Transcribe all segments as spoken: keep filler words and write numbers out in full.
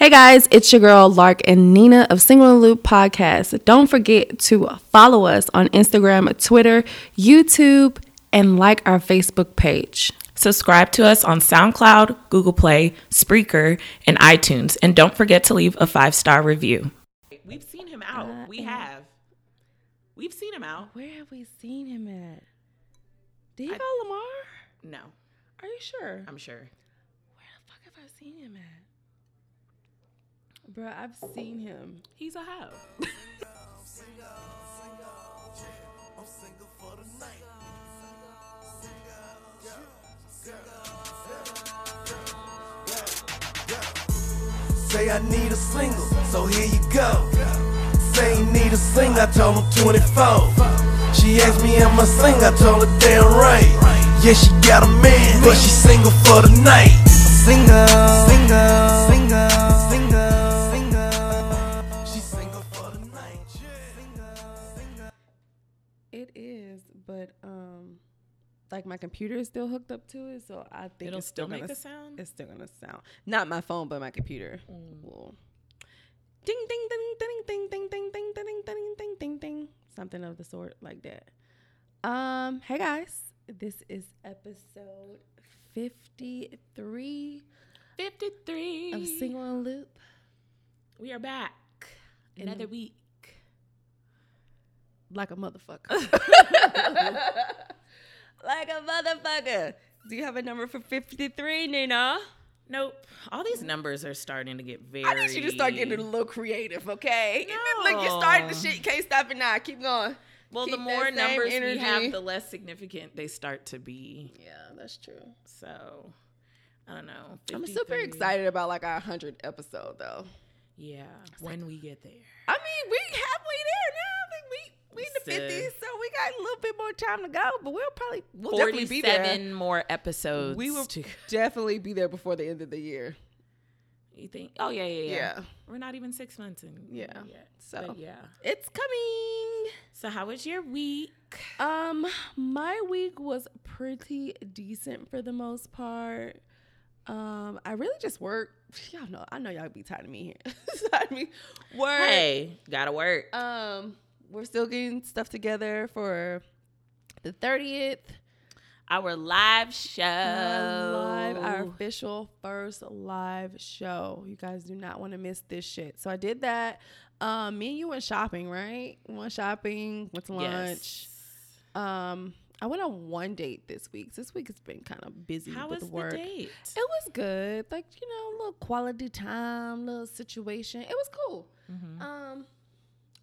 Hey guys, it's your girl Lark and Nina of Single in the Loop podcast. Don't forget to follow us on Instagram, Twitter, YouTube, and like our Facebook page. Subscribe to us on SoundCloud, Google Play, Spreaker, and iTunes. And don't forget to leave a five-star review. We've seen him out. Uh, we have. We've seen him out. Where have we seen him at? Did he I, go Lamar? No. Are you sure? I'm sure. Where the fuck have I seen him at? Bro, I've seen him. He's a hoe. Say I need a single, so here you go. Say you need a single, I told him twenty-four. She asked me am I single, I told her damn right. Yeah, she got a man, but she's single for the night. Single, single, single. But um, like my computer is still hooked up to it, so I think it'll it's still gonna make a sound. It's still gonna sound. Not my phone, but my computer. Mm. Well, ding ding ding ding ding ding ding ding ding ding ding ding ding, something of the sort like that. Um, hey guys, this is episode fifty-three. fifty-three of Single in the Loop. We are back another mm. week. Like a motherfucker. Like a motherfucker. Do you have a number for fifty-three, Nina? Nope. All these numbers are starting to get very... I need you to start getting a little creative, okay? No. Look, you're starting the shit. You can't stop it now. Keep going. Well, Keep the more numbers energy. we have, the less significant they start to be. Yeah, that's true. So, I don't know. fifty-three. I'm super excited about like our hundredth episode, though. Yeah, it's when like, we get there. I mean, we halfway there now. We in the fifties, so we got a little bit more time to go, but we'll probably we'll definitely be there. forty-seven more episodes. We will to... definitely be there before the end of the year. You think? Oh yeah, yeah, yeah. yeah. We're not even six months in. Yeah. Yet, so but yeah, it's coming. So how was your week? Um, my week was pretty decent for the most part. Um, I really just worked. Y'all know, I know y'all be tired of me here. Tired of me. Work. Hey, gotta work. Um. We're still getting stuff together for the thirtieth. Our live show. Our live, our official first live show. You guys do not want to miss this shit. So I did that. Um, me and you went shopping, right? We went shopping, went to lunch. Yes. Um, I went on one date this week. This week has been kind of busy How with was work. How was the date? It was good. Like, you know, a little quality time, little situation. It was cool. Mm-hmm. Um,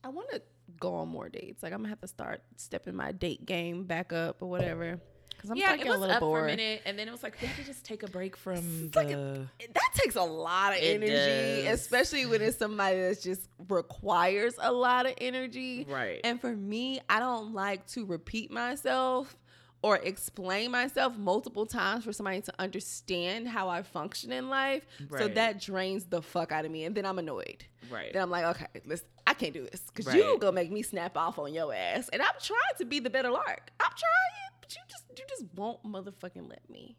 I want to... go on more dates. Like I'm gonna have to start stepping my date game back up or whatever. Cause I'm yeah, it was a up bored. for a minute, and then it was like we have to just take a break from. The... Like a, that takes a lot of it energy, does. especially when it's somebody that just requires a lot of energy. Right. And for me, I don't like to repeat myself or explain myself multiple times for somebody to understand how I function in life. Right. So that drains the fuck out of me, and then I'm annoyed. Right. Then I'm like, okay, let's. I can't do this because right. you gonna make me snap off on your ass, and I'm trying to be the better Lark. I'm trying, but you just you just won't motherfucking let me.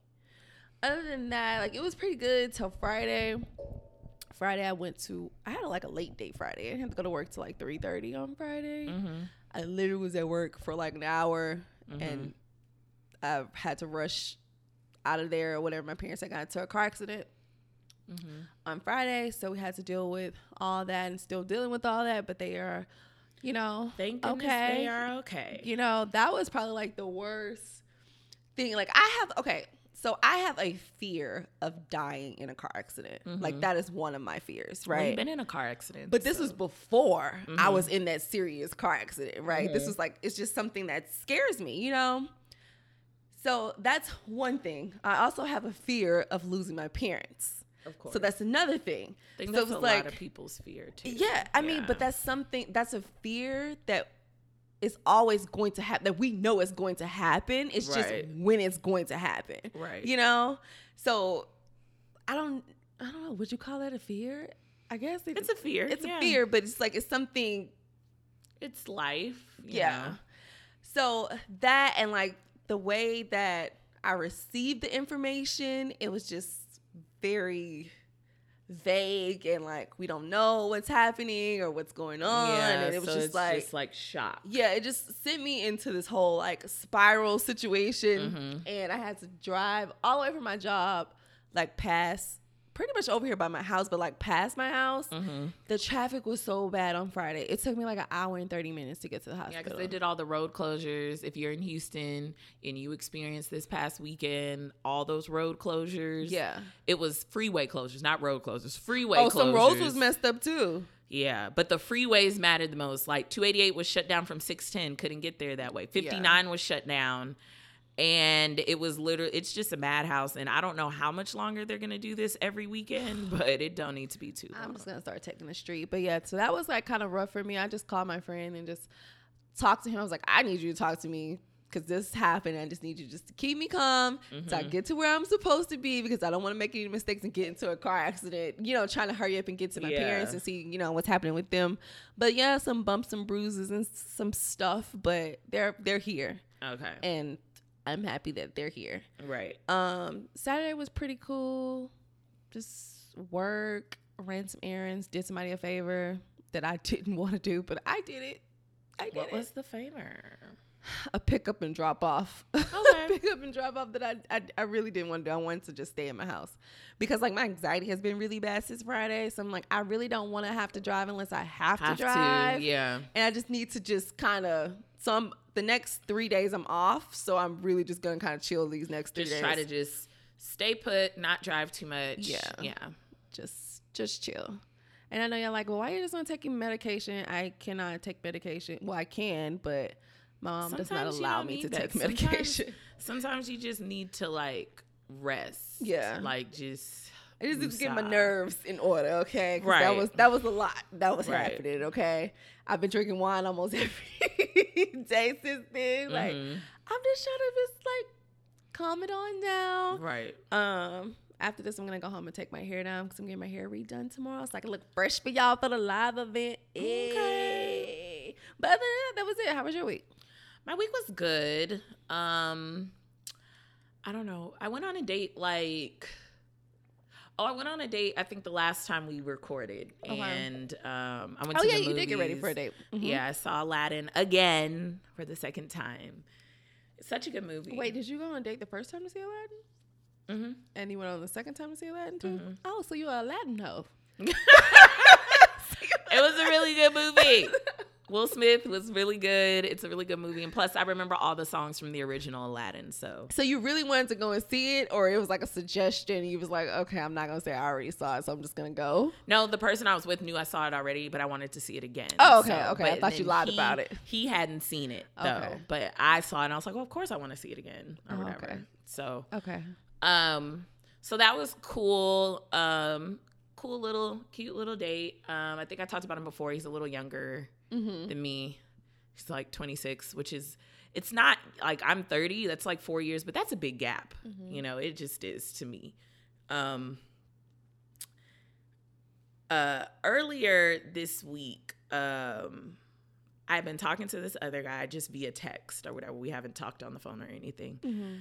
Other than that, like it was pretty good till Friday. Friday I went to I had like a late date Friday. I had to go to work till like three thirty on Friday. Mm-hmm. I literally was at work for like an hour, mm-hmm. and I had to rush out of there or whatever. My parents had got into a car accident. Mm-hmm. On Friday, so we had to deal with all that and still dealing with all that, but they are, you know, thank goodness okay. they are okay. You know, that was probably like the worst thing. Like I have okay, so I have a fear of dying in a car accident. Mm-hmm. Like that is one of my fears, right? Well, you've been in a car accident, but so. this was before mm-hmm. I was in that serious car accident, right? Mm-hmm. This was like it's just something that scares me, you know. So that's one thing. I also have a fear of losing my parents. Of course. So that's another thing. I think so that's it was a like, lot of people's fear too. Yeah, I yeah. mean, but that's something that's a fear that is always going to happen. That we know is going to happen. It's right. just when it's going to happen, right? You know. So I don't, I don't know. Would you call that a fear? I guess it, it's a fear. It's yeah. a fear, but it's like it's something. It's life. Yeah. Know. So that and like the way that I received the information, it was just. Very vague and like we don't know what's happening or what's going on. Yeah, and it was so just it's like just like shock. Yeah, it just sent me into this whole like spiral situation. Mm-hmm. And I had to drive all the way from my job, like past pretty much over here by my house, but like past my house. Mm-hmm. The traffic was so bad on Friday. It took me like an hour and thirty minutes to get to the hospital. Yeah, because they did all the road closures. If you're in Houston and you experienced this past weekend all those road closures. Yeah. It was freeway closures, not road closures. Freeway oh, closures. Oh, some roads was messed up too. Yeah, but the freeways mattered the most. Like two eighty-eight was shut down from six ten, couldn't get there that way. fifty-nine yeah. was shut down. And it was literally, it's just a madhouse. And I don't know how much longer they're going to do this every weekend, but it don't need to be too long. I'm just going to start taking the street. But yeah, so that was like kind of rough for me. I just called my friend and just talked to him. I was like, I need you to talk to me because this happened. I just need you just to keep me calm mm-hmm. so I get to where I'm supposed to be because I don't want to make any mistakes and get into a car accident, you know, trying to hurry up and get to my yeah. parents and see, you know, what's happening with them. But yeah, some bumps and bruises and some stuff, but they're, they're here. Okay. And I'm happy that they're here. Right. Um, Saturday was pretty cool. Just work, ran some errands, did somebody a favor that I didn't want to do, but I did it. I did what it. What was the favor? A pickup and drop off. Okay. Pick up and drop off that I, I I really didn't want to do. I wanted to just stay in my house because like my anxiety has been really bad since Friday. So I'm like, I really don't want to have to drive unless I have, have to drive. To, yeah. And I just need to just kind of, so I'm, the next three days I'm off. So I'm really just going to kind of chill these next three just days. Just try to just stay put, not drive too much. Yeah. Yeah. Just, just chill. And I know you're like, well, why are you just not taking medication? I cannot take medication. Well, I can, but Mom sometimes does not allow me to that. take medication. Sometimes, sometimes you just need to like rest. Yeah. Like just I just need to get my nerves in order, okay? Right. That was that was a lot. That was right. happening, okay? I've been drinking wine almost every day since then. Mm-hmm. Like I'm just trying to just like calm it on down. Right. Um after this I'm gonna go home and take my hair down because I'm getting my hair redone tomorrow so I can look fresh for y'all for the live event. Okay. But other than that, that was it. How was your week? My week was good. Um, I don't know. I went on a date like, oh, I went on a date. I think the last time we recorded, okay. and um, I went oh, to yeah, the movies. Oh yeah, you did get ready for a date. Mm-hmm. Yeah, I saw Aladdin again for the second time. It's such a good movie. Wait, did you go on a date the first time to see Aladdin? Mm-hmm. And you went on the second time to see Aladdin too? Mm-hmm. Oh, so you're an Aladdin hoe. It was a really good movie. Will Smith was really good. It's a really good movie. And plus, I remember all the songs from the original Aladdin. So so you really wanted to go and see it? Or it was like a suggestion? You was like, okay, I'm not going to say I already saw it, so I'm just going to go? No, the person I was with knew I saw it already, but I wanted to see it again. Oh, okay, so, okay. But, I thought you lied he, about it. He hadn't seen it, though. Okay. But I saw it, and I was like, well, of course I want to see it again. Or oh, whatever. Okay. So, okay. Um, so that was cool. Um, cool little, cute little date. Um, I think I talked about him before. He's a little younger. Mm-hmm. Than me. She's like twenty-six, which is, it's not like I'm thirty, that's like four years, but that's a big gap. Mm-hmm. You know, it just is to me. Um, uh, earlier this week, um, I've been talking to this other guy just via text or whatever. We haven't talked on the phone or anything. Mm-hmm.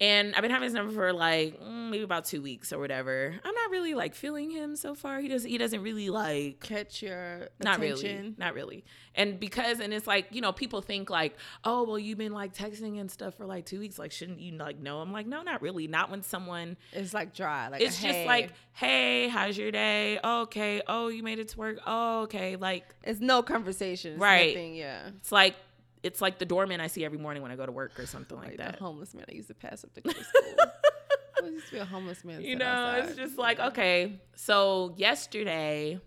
And I've been having his number for like maybe about two weeks or whatever. I'm not really like feeling him so far. He doesn't. He doesn't really like catch your not attention. really, not really. And because and it's like you know people think like oh well you've been like texting and stuff for like two weeks like shouldn't you like know? I'm like no not really not when someone it's like dry like it's a, just hey. like hey how's your day okay oh you made it to work oh, okay like it's no conversation right nothing, yeah it's like. It's like the doorman I see every morning when I go to work or something like, like that. The homeless man I used to pass up to go to school. I used to be a homeless man. You know, outside. It's just like, okay. So yesterday,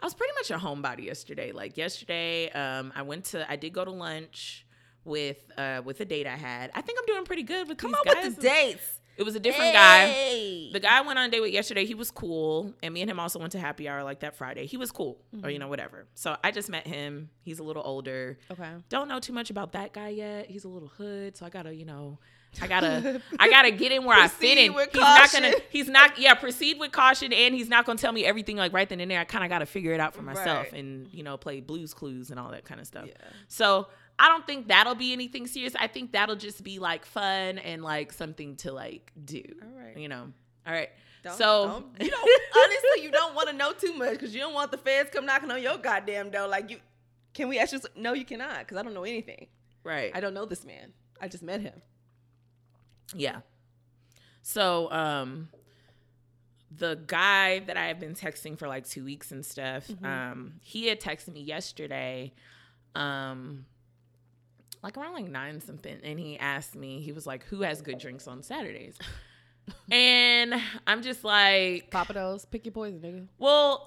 I was pretty much a homebody yesterday. Like yesterday, um, I went to, I did go to lunch with uh, with a date I had. I think I'm doing pretty good with Come these guys. Come on with the dates. It was a different hey. guy. The guy I went on a date with yesterday, he was cool. And me and him also went to happy hour like that Friday. He was cool mm-hmm. or, you know, whatever. So I just met him. He's a little older. Okay. Don't know too much about that guy yet. He's a little hood. So I got to, you know, I got to I gotta get in where I fit in. With he's caution. not going to, he's not, yeah, proceed with caution. And he's not going to tell me everything like right then and there. I kind of got to figure it out for myself right. and, you know, play Blue's Clues and all that kind of stuff. Yeah. So I don't think that'll be anything serious. I think that'll just be like fun and like something to like do. All right. You know. All right. Don't, so don't, you don't honestly you don't want to know too much because you don't want the feds come knocking on your goddamn door. Like, you can we ask you? No, you cannot, because I don't know anything. Right. I don't know this man. I just met him. Yeah. So um, the guy that I have been texting for like two weeks and stuff, mm-hmm. um, he had texted me yesterday, um, like around like nine something, and he asked me, he was like, "Who has good drinks on Saturdays?" And I'm just like, Papa Do's, pick your poison, nigga. Well,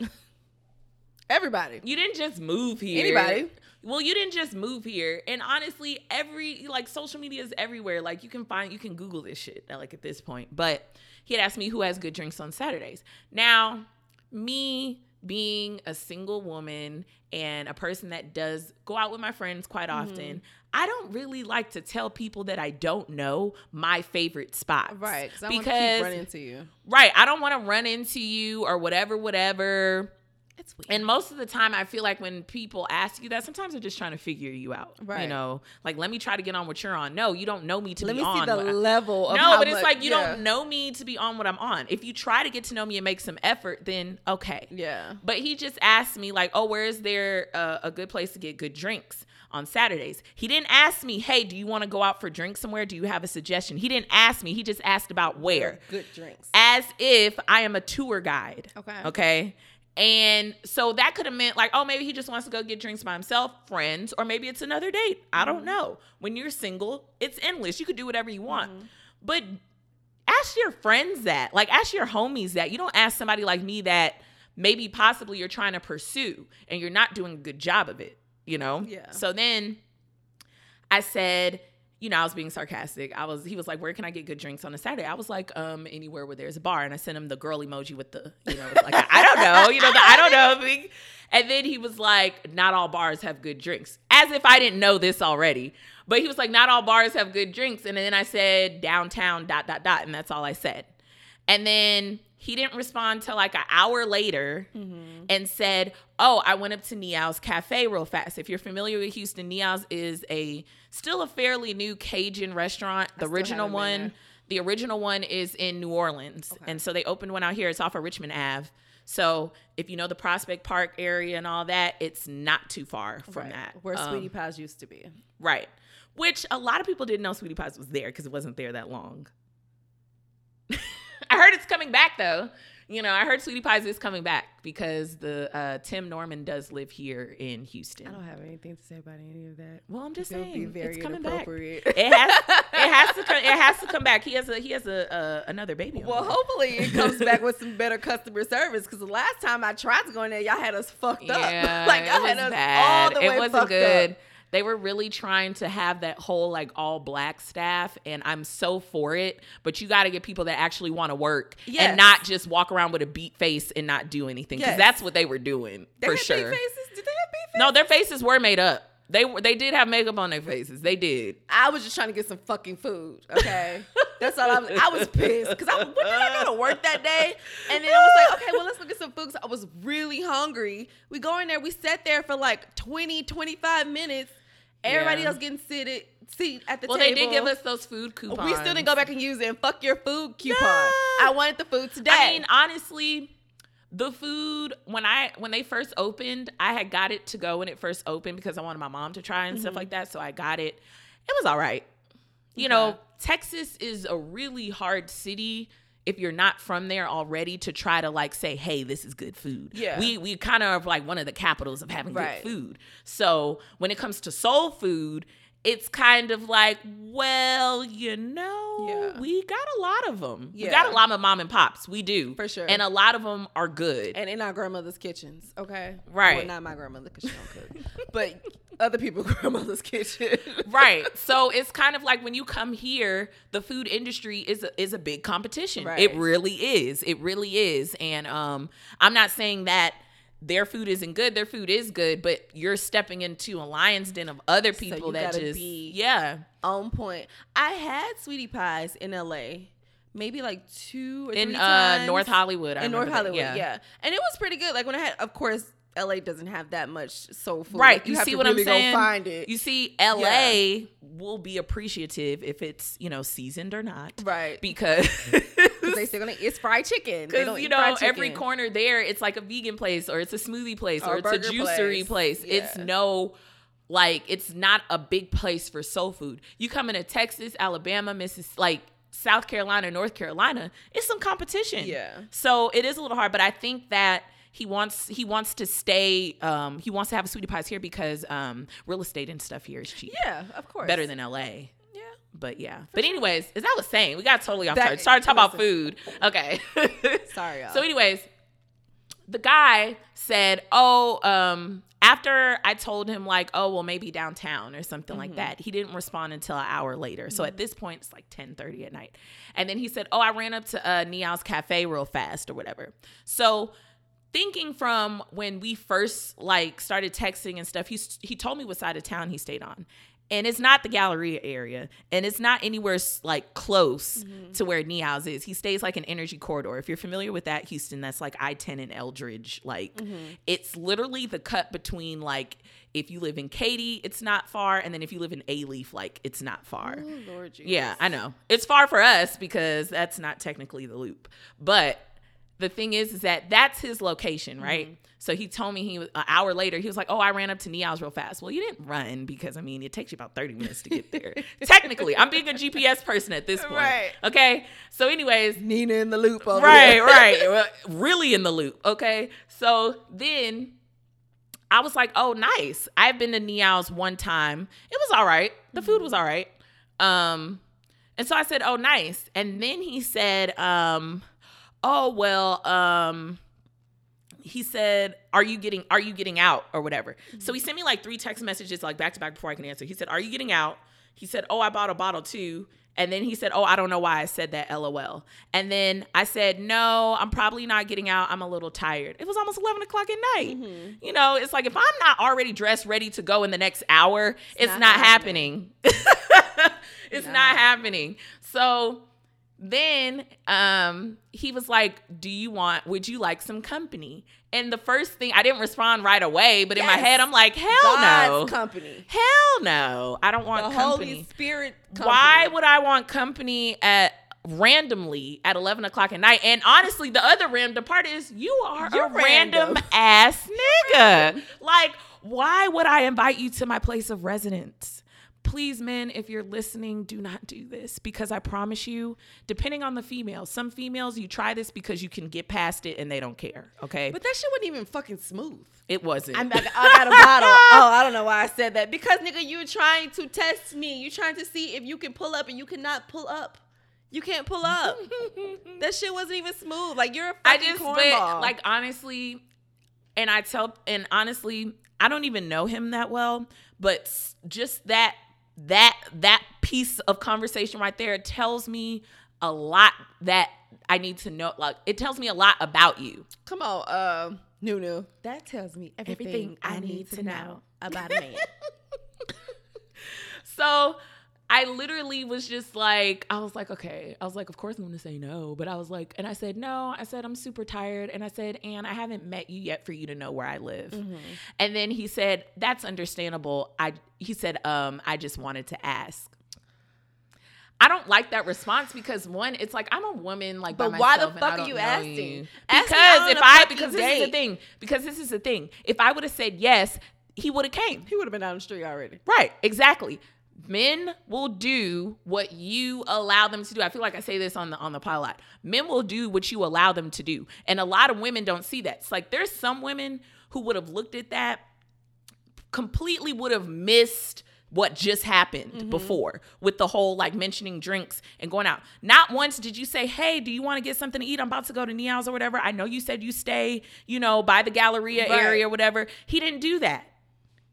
everybody. You didn't just move here. Anybody. Well, you didn't just move here. And honestly, every, like, social media is everywhere. Like, you can find, you can Google this shit, like, at this point. But he had asked me who has good drinks on Saturdays. Now, me being a single woman and a person that does go out with my friends quite mm-hmm. often, I don't really like to tell people that I don't know my favorite spots. Right. Because I don't want to run into you. Right. I don't want to run into you or whatever, whatever. It's weird. And most of the time, I feel like when people ask you that, sometimes they're just trying to figure you out. Right. You know, like, let me try to get on what you're on. No, you don't know me to let be on. Let me see the I, level of No, how but it's much, like, you yeah. don't know me to be on what I'm on. If you try to get to know me and make some effort, then okay. Yeah. But he just asked me, like, oh, where is there a, a good place to get good drinks on Saturdays? He didn't ask me, hey, do you want to go out for drinks somewhere? Do you have a suggestion? He didn't ask me. He just asked about where. Good drinks. As if I am a tour guide. Okay. Okay. And so that could have meant like, oh, maybe he just wants to go get drinks by himself, friends, or maybe it's another date. I don't know. When you're single, it's endless. You could do whatever you want. Mm-hmm. But ask your friends that. Like, ask your homies that. You don't ask somebody like me that maybe possibly you're trying to pursue and you're not doing a good job of it, you know? Yeah. So then I said, you know, I was being sarcastic. I was, he was like, where can I get good drinks on a Saturday? I was like, um, anywhere where there's a bar. And I sent him the girl emoji with the, you know, like, I don't know, you know, the I don't know thing. And then he was like, not all bars have good drinks. As if I didn't know this already. But he was like, not all bars have good drinks. And then I said, downtown, dot, dot, dot. And that's all I said. And then he didn't respond till like an hour later mm-hmm. and said, oh, I went up to Niao's Cafe real fast. If you're familiar with Houston, Niao's is a still a fairly new Cajun restaurant. The original one, the original one is in New Orleans. Okay. And so they opened one out here. It's off of Richmond Avenue. So if you know the Prospect Park area and all that, it's not too far from right. that. Where um, Sweetie Pies used to be. Right. Which a lot of people didn't know Sweetie Pies was there because it wasn't there that long. I heard it's coming back, though. You know, I heard Sweetie Pies is coming back because the uh, Tim Norman does live here in Houston. I don't have anything to say about any of that. Well, I'm just It'll saying be very it's coming back. It has, it has to come. It has to come back. He has a he has a uh, another baby. Well, hopefully it comes back with some better customer service because the last time I tried to go in there, y'all had us fucked up. Yeah, like y'all had us bad. all the it way wasn't fucked good. Up. They were really trying to have that whole like all black staff, and I'm so for it, but you got to get people that actually want to work yes. and not just walk around with a beat face and not do anything because yes. that's what they were doing they for sure. They had beat faces? Did they have beat faces? No, their faces were made up. They were, they did have makeup on their faces. They did. I was just trying to get some fucking food. Okay, that's all I was. I was pissed because I what did I go to work that day, and then I was like, okay, well let's go get some food. So I was really hungry. We go in there. We sat there for like twenty, twenty-five minutes. Everybody yeah. else getting seated, seat at the well, table. Well, they did give us those food coupons. We still didn't go back and use it. And fuck your food coupon. No. I wanted the food today. I mean, honestly, the food when I when they first opened, I had got it to go when it first opened because I wanted my mom to try and mm-hmm. stuff like that. So I got it. It was all right. You okay. know, Texas is a really hard city. If you're not from there already to try to like say, hey, this is good food. Yeah. We we kind of are like one of the capitals of having right. good food. So when it comes to soul food, it's kind of like, well, you know, yeah. we got a lot of them. Yeah. We got a lot of mom and pops. We do. For sure. And a lot of them are good. And in our grandmother's kitchens. Okay. Right. Well, not my grandmother because she don't cook. But other people's grandmother's kitchen. Right. So it's kind of like when you come here, the food industry is a, is a big competition. Right. It really is. It really is. And um, I'm not saying that their food isn't good. Their food is good, but you're stepping into a lion's den of other people so you that just be yeah on point. I had Sweetie Pies in L A, maybe like two or in, three uh, times in North Hollywood. I in North Hollywood, yeah. yeah, and it was pretty good. Like when I had, of course, L A doesn't have that much soul food. Right, like you, you have see to what really I'm saying? Go find it. You see, L A yeah. will be appreciative if it's you know seasoned or not. Right, because. because they still gonna eat fried chicken. Because you know, every corner there, it's like a vegan place, or it's a smoothie place, or, or it's a juicery place. place. Yeah. It's no, like, it's not a big place for soul food. You come into Texas, Alabama, Mississippi, like South Carolina, North Carolina, it's some competition. Yeah. So it is a little hard, but I think that he wants he wants to stay. Um, he wants to have a sweetie pies here because um, real estate and stuff here is cheap. Yeah, of course. Better than L A. But yeah. For but anyways, sure. as I was saying, we got totally off track. Started talking about food. Okay. Sorry, y'all. So anyways, the guy said, oh, um, after I told him like, oh, well, maybe downtown or something mm-hmm. like that. He didn't respond until an hour later. Mm-hmm. So at this point, it's like ten thirty at night. And then he said, oh, I ran up to uh, Niao's Cafe real fast or whatever. So thinking from when we first like started texting and stuff, he, he told me what side of town he stayed on. And it's not the Galleria area. And it's not anywhere like close mm-hmm. to where Niao's is. He stays like an energy corridor. If you're familiar with that, Houston, that's like I ten and Eldridge. Like mm-hmm. it's literally the cut between like if you live in Katy, it's not far. And then if you live in A-Leaf, like it's not far. Oh, Lord Jesus. Yeah, I know. It's far for us because that's not technically the loop. But the thing is, is that that's his location, right? Mm-hmm. So he told me he was an hour later, he was like, oh, I ran up to Niao's real fast. Well, you didn't run because, I mean, it takes you about thirty minutes to get there. Technically, I'm being a G P S person at this point. Right. Okay. So anyways. Nina in the loop. Over right, there. right. Really in the loop. Okay. So then I was like, oh, nice. I've been to Niao's one time. It was all right. The food was all right. Um, and so I said, oh, nice. And then he said, um, oh, well, um, he said, are you getting, are you getting out or whatever? Mm-hmm. So he sent me like three text messages, like back to back before I can answer. He said, are you getting out? He said, oh, I bought a bottle too. And then he said, oh, I don't know why I said that, L O L. And then I said, no, I'm probably not getting out. I'm a little tired. It was almost eleven o'clock at night. Mm-hmm. You know, it's like, if I'm not already dressed, ready to go in the next hour, it's, it's not, not happening. happening. it's no. not happening. So then um, he was like, do you want, would you like some company? And the first thing, I didn't respond right away, but yes. in my head, I'm like, hell God's no. company. Hell no. I don't want the company. The Holy Spirit company. Why would I want company at randomly at eleven o'clock at night? And honestly, the other random part is you are You're a random, random ass nigga. Like, why would I invite you to my place of residence? Please, men, if you're listening, do not do this because I promise you, depending on the female, some females, you try this because you can get past it and they don't care, okay? But that shit wasn't even fucking smooth. It wasn't. I'm like, I got a bottle. Oh, I don't know why I said that. Because, nigga, you're trying to test me. You're trying to see if you can pull up and you cannot pull up. You can't pull up. That shit wasn't even smooth. Like, you're a fucking cornball. I just went, like, honestly, and I tell, and honestly, I don't even know him that well, but just that That that piece of conversation right there tells me a lot that I need to know. Like, it tells me a lot about you. Come on, uh, Nunu. That tells me everything, everything I, I need, need to, to know, know about a man. So I literally was just like, I was like, okay. I was like, of course I'm going to say no. But I was like, and I said, no. I said, I'm super tired. And I said, and I haven't met you yet for you to know where I live. Mm-hmm. And then he said, that's understandable. I He said, um, I just wanted to ask. I don't like that response because one, it's like I'm a woman, like, but by why the fuck are you asking? You. Because if I, because this date. is the thing, because this is the thing. If I would have said yes, he would have came. He would have been out on the street already. Right. Exactly. Men will do what you allow them to do. I feel like I say this on the on the pod a lot. Men will do what you allow them to do. And a lot of women don't see that. It's like there's some women who would have looked at that, completely would have missed what just happened mm-hmm. before with the whole like mentioning drinks and going out. Not once did you say, hey, do you want to get something to eat? I'm about to go to Niao's or whatever. I know you said you stay, you know, by the Galleria right. area or whatever. He didn't do that.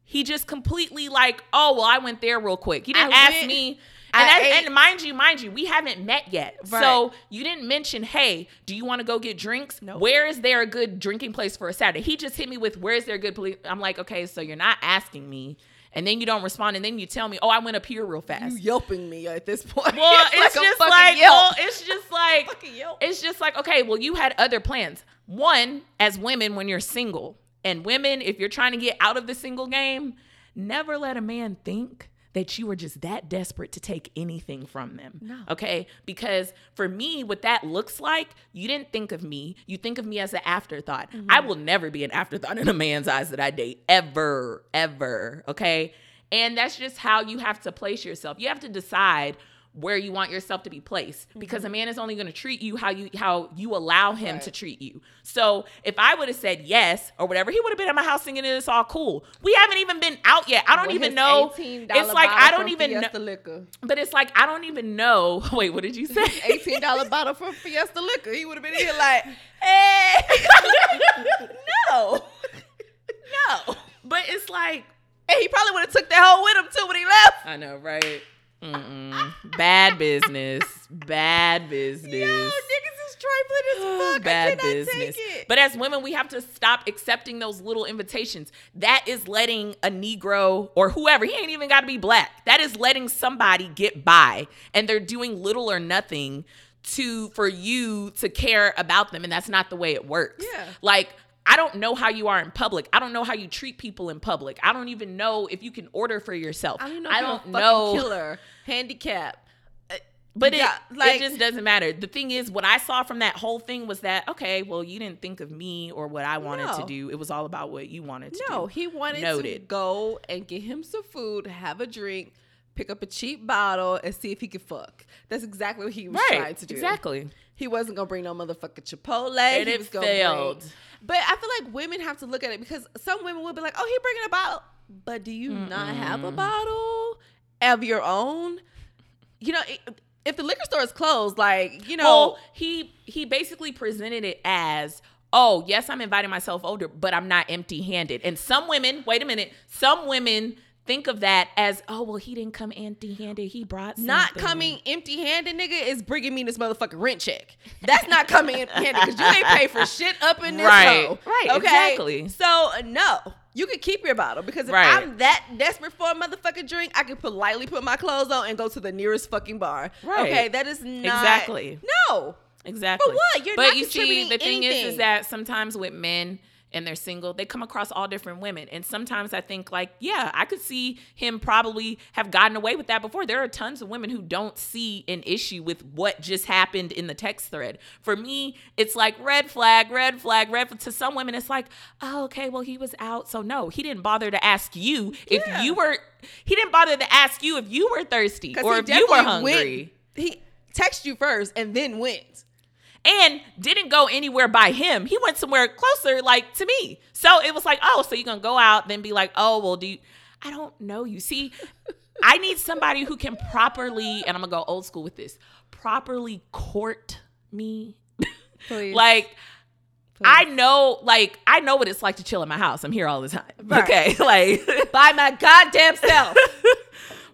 He just completely like, oh, well, I went there real quick. He didn't I ask went, me. And, that, and mind you, mind you, we haven't met yet. Right. So you didn't mention, hey, do you want to go get drinks? Nope. Where is there a good drinking place for a Saturday? He just hit me with, where is there a good place? I'm like, okay, so you're not asking me. And then you don't respond. And then you tell me, oh, I went up here real fast. You yelping me at this point. Well, it's, it's like just like, yelp. well, it's just like, it's just like, okay, well, you had other plans. One, as women, when you're single. And women, if you're trying to get out of the single game, never let a man think that you were just that desperate to take anything from them. No. Okay? Because for me, what that looks like, you didn't think of me. You think of me as an afterthought. Mm-hmm. I will never be an afterthought in a man's eyes that I date, ever, ever. Okay? And that's just how you have to place yourself. You have to decide where you want yourself to be placed, mm-hmm. because a man is only going to treat you how you how you allow him right. to treat you. So if I would have said yes or whatever, he would have been at my house singing "It's All Cool." We haven't even been out yet. I don't well, even know. It's like I don't even Fiesta know. Liquor. But it's like I don't even know. Wait, what did you say? eighteen dollar bottle from Fiesta Liquor. He would have been here like, hey, no, no. But it's like, and he probably would have took that whole with him too when he left. I know, right? Mm-mm. Bad business. Bad business. Yo, niggas is trifling as fuck. Bad I cannot business. Take it. But as women, we have to stop accepting those little invitations. That is letting a Negro or whoever, he ain't even got to be black. That is letting somebody get by, and they're doing little or nothing to for you to care about them, and that's not the way it works. Yeah. Like, I don't know how you are in public. I don't know how you treat people in public. I don't even know if you can order for yourself. I don't know. I don't know. Killer, handicap. But yeah, it, like, it just doesn't matter. The thing is, what I saw from that whole thing was that, okay, well, you didn't think of me or what I wanted no. to do. It was all about what you wanted to no, do. No, he wanted Noted. to go and get him some food, have a drink, pick up a cheap bottle, and see if he could fuck. That's exactly what he was right, trying to do. Exactly. He wasn't going to bring no motherfucking Chipotle. And he it was failed. Bring, but I feel like women have to look at it, because some women will be like, oh, he bringing a bottle. But do you Mm-mm. not have a bottle of your own? You know, if the liquor store is closed, like, you know. Well, he, he basically presented it as, oh, yes, I'm inviting myself older, but I'm not empty-handed. And some women, wait a minute, some women think of that as, oh, well, he didn't come empty-handed. He brought something. Not coming empty-handed, nigga, is bringing me this motherfucking rent check. That's not coming empty-handed, because you ain't pay for shit up in this right. hole. Right, okay? Exactly. So, no. You can keep your bottle, because if right. I'm that desperate for a motherfucking drink, I can politely put my clothes on and go to the nearest fucking bar. Right. Okay, that is not... Exactly. No. Exactly. But what? You're but not you contributing see, the thing anything. Is, is that sometimes with men... and they're single, they come across all different women. And sometimes I think like, yeah, I could see him probably have gotten away with that before. There are tons of women who don't see an issue with what just happened in the text thread. For me, it's like red flag, red flag, red flag. To some women, it's like, oh, okay, well, he was out. So no, he didn't bother to ask you if yeah. you were, he didn't bother to ask you if you were thirsty or if you were hungry. Went, he texted you first and then went. And didn't go anywhere by him. He went somewhere closer, like, to me. So it was like, oh, so you're going to go out, then be like, oh, well, do you... I don't know you. See, I need somebody who can properly, and I'm going to go old school with this, properly court me. Please. Like... I know, like, I know what it's like to chill in my house. I'm here all the time. Right. Okay. Like, by my goddamn self.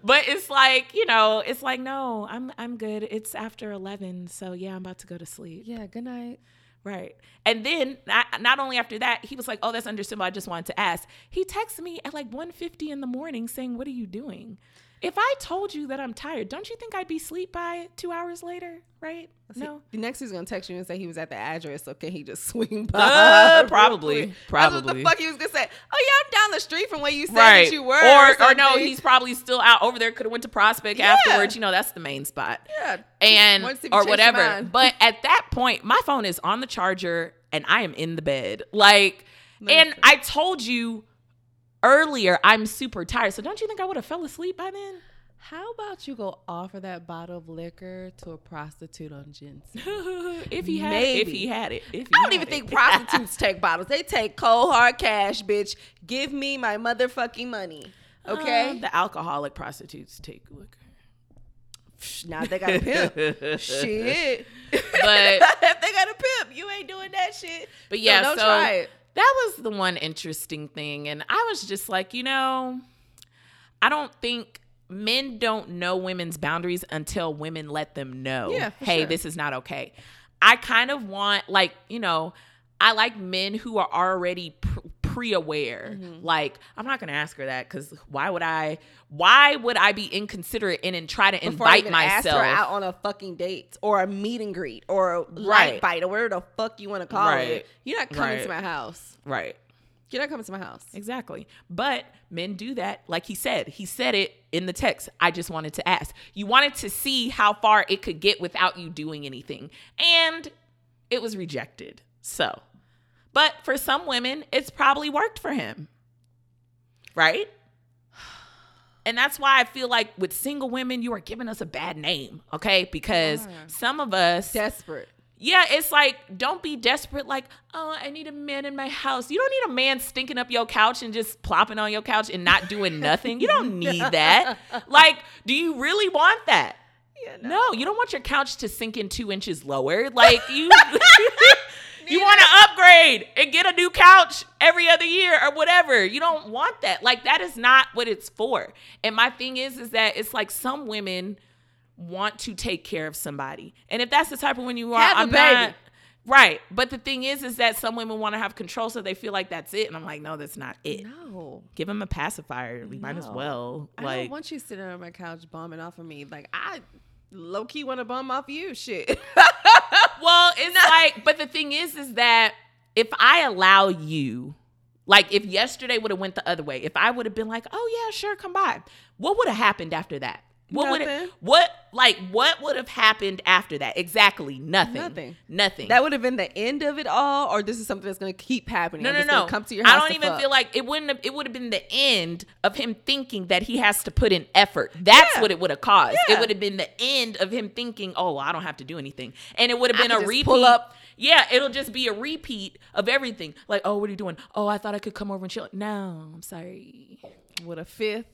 But it's like, you know, it's like, no, I'm I'm good. It's after eleven. So, yeah, I'm about to go to sleep. Yeah. Good night. Right. And then not, not only after that, he was like, oh, that's understandable. I just wanted to ask. He texted me at like one fifty in the morning saying, what are you doing? If I told you that I'm tired, don't you think I'd be asleep by two hours later, right? See, no. The next he's gonna text you and say he was at the address, so can he just swing by? Uh, probably, probably. That's what the fuck he was gonna say? Oh yeah, I'm down the street from where you said right. that you were. Or, or, or no, he's probably still out over there. Could have went to Prospect yeah. afterwards. You know, that's the main spot. Yeah. And or whatever. But at that point, my phone is on the charger and I am in the bed. Like, no, and no. I told you. Earlier, I'm super tired. So don't you think I would have fell asleep by then? How about you go offer that bottle of liquor to a prostitute on Jensen? if he had Maybe. it. If he had it. If he I don't even it. think prostitutes take bottles. They take cold, hard cash, bitch. Give me my motherfucking money. Okay? Uh, the alcoholic prostitutes take liquor. Now they got a pimp. Shit. But if they got a pimp, you ain't doing that shit. But yeah, so... Don't so try it. That was the one interesting thing. And I was just like, you know, I don't think men don't know women's boundaries until women let them know, yeah, hey, sure. this is not okay. I kind of want, like, you know, I like men who are already pre-aware. Mm-hmm. Like, I'm not going to ask her that because why would I, why would I be inconsiderate and, and try to Before invite I even myself ask her out on a fucking date or a meet and greet or a right. light bite or whatever the fuck you want to call right. it. You're not coming right. to my house. Right. You're not coming to my house. Exactly. But men do that. Like he said, he said it in the text. I just wanted to ask. You wanted to see how far it could get without you doing anything. And it was rejected. So, but for some women, it's probably worked for him. Right? And that's why I feel like with single women, you are giving us a bad name. Okay. Because yeah. some of us. Desperate. Yeah, it's like, don't be desperate like, oh, I need a man in my house. You don't need a man stinking up your couch and just plopping on your couch and not doing nothing. You don't need that. Like, do you really want that? Yeah, no. no, you don't want your couch to sink in two inches lower. Like, you you want to upgrade and get a new couch every other year or whatever. You don't want that. Like, that is not what it's for. And my thing is, is that it's like some women want to take care of somebody. And if that's the type of woman you are, have I'm a baby. Not right. But the thing is, is that some women want to have control, so they feel like that's it. And I'm like, no, that's not it. No. Give him a pacifier. We no. might as well. I like, don't want you sitting on my couch bombing off of me. Like, I low key want to bomb off you. Shit. Well, it's no. like, but the thing is, is that if I allow you, like if yesterday would have went the other way, if I would have been like, oh yeah, sure, come by. What would have happened after that? What nothing. would it, what like what would have happened after that? Exactly nothing. Nothing. Nothing. That would have been the end of it all, or this is something that's going to keep happening. No, no, no. Come to your house. I don't even fuck. feel like it wouldn't have, it would have been the end of him thinking that he has to put in effort. That's yeah. what it would have caused. Yeah. It would have been the end of him thinking, "Oh, well, I don't have to do anything." And it would have been I a repeat. Pull up. Yeah, it'll just be a repeat of everything. Like, "Oh, what are you doing? Oh, I thought I could come over and chill." No, I'm sorry. What a fifth.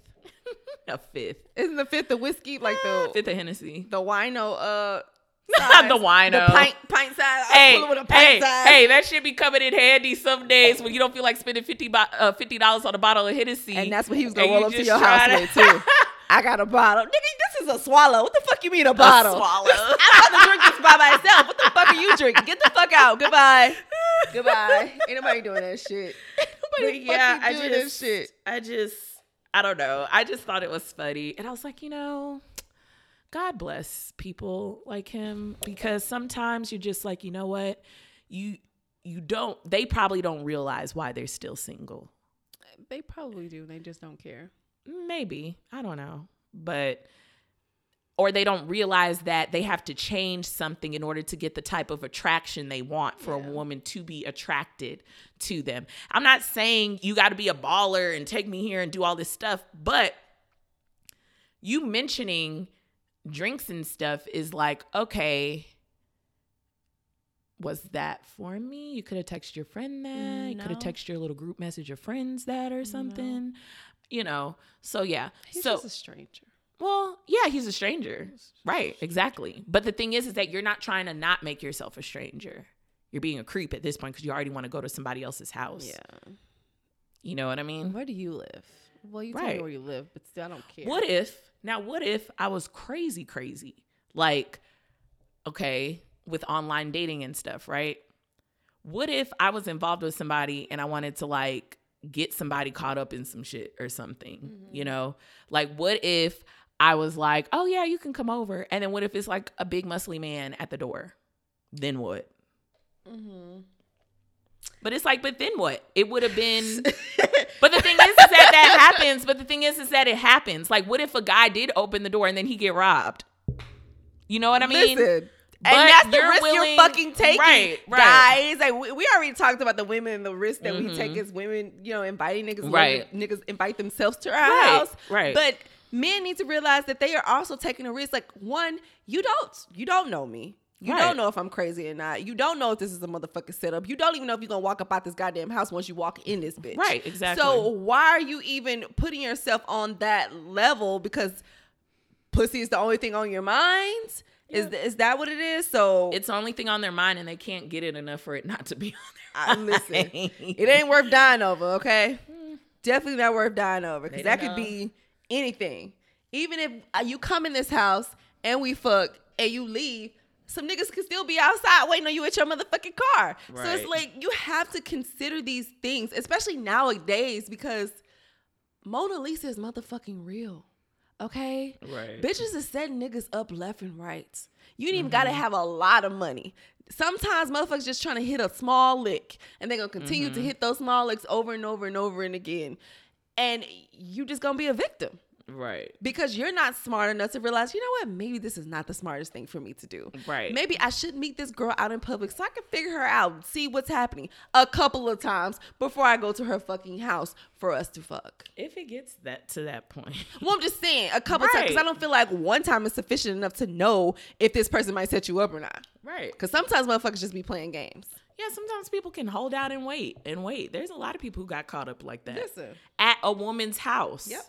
A fifth. Isn't the fifth of whiskey? Like the fifth of Hennessy. The wino uh size, the wino. The pint pint size. Hey, I'm with a pint hey, size. Hey, that should be coming in handy some days when you don't feel like spending fifty dollars fifty dollars on a bottle of Hennessy. And that's what he was gonna roll up to your house to- with too. I got a bottle. Nigga, this is a swallow. What the fuck you mean a bottle? A swallow. I'm about to drink this by myself. What the fuck are you drinking? Get the fuck out. Goodbye. Goodbye. Ain't nobody doing that shit. Nobody but yeah, I doing just, that shit. I just I don't know. I just thought it was funny. And I was like, you know, God bless people like him, because sometimes you're just like, you know what? You you don't, they probably don't realize why they're still single. They probably do. They just don't care. Maybe. I don't know. But, or they don't realize that they have to change something in order to get the type of attraction they want for yeah. a woman to be attracted to them. I'm not saying you got to be a baller and take me here and do all this stuff, but you mentioning drinks and stuff is like, okay, was that for me? You could have texted your friend that. Mm, no. You could have texted your little group message of friends that or something, no. you know? So yeah. He's so, just a stranger. Well, yeah, he's a stranger. Right, exactly. But the thing is, is that you're not trying to not make yourself a stranger. You're being a creep at this point because you already want to go to somebody else's house. Yeah. You know what I mean? Where do you live? Well, you right. tell me where you live, but still, I don't care. What if, now what if I was crazy, crazy? Like, okay, with online dating and stuff, right? What if I was involved with somebody and I wanted to like get somebody caught up in some shit or something, mm-hmm. you know? Like, what if I was like, oh yeah, you can come over. And then what if it's like a big muscly man at the door? Then what? Mm-hmm. But it's like, but then what? It would have been, but the thing is, is that that happens. But the thing is, is that it happens. Like, what if a guy did open the door and then he get robbed? You know what I mean? Listen. But and that's the risk willing, you're fucking taking, right, right. guys. Like we, we already talked about the women and the risk that mm-hmm. we take as women, you know, inviting niggas, right. women, niggas invite themselves to our right, house. Right. But men need to realize that they are also taking a risk. Like, one, you don't, you don't know me. You right. don't know if I'm crazy or not. You don't know if this is a motherfucking setup. You don't even know if you're going to walk up out this goddamn house once you walk in this bitch. Right, exactly. So why are you even putting yourself on that level? Because pussy is the only thing on your mind? Is th- is that what it is? So it's the only thing on their mind, and they can't get it enough for it not to be on their mind. Listen, it ain't worth dying over, okay? Mm. Definitely not worth dying over, because that could be anything. Even if you come in this house and we fuck and you leave, some niggas could still be outside waiting on you at your motherfucking car. Right. So it's like, you have to consider these things, especially nowadays, because Mona Lisa is motherfucking real. Okay? Right. Bitches is setting niggas up left and right. You ain't even mm-hmm. got to have a lot of money. sometimes motherfuckers just trying to hit a small lick, and they're going to continue mm-hmm. to hit those small licks over and over and over and again. And you just going to be a victim. Right. Because you're not smart enough to realize, you know what, maybe this is not the smartest thing for me to do. Right. Maybe I should meet this girl out in public so I can figure her out, see what's happening a couple of times before I go to her fucking house for us to fuck. If it gets that to that point. Well, I'm just saying a couple right. times, because I don't feel like one time is sufficient enough to know if this person might set you up or not. Right. Because sometimes motherfuckers just be playing games. Yeah, sometimes people can hold out and wait and wait. There's a lot of people who got caught up like that. Listen. At a woman's house. Yep.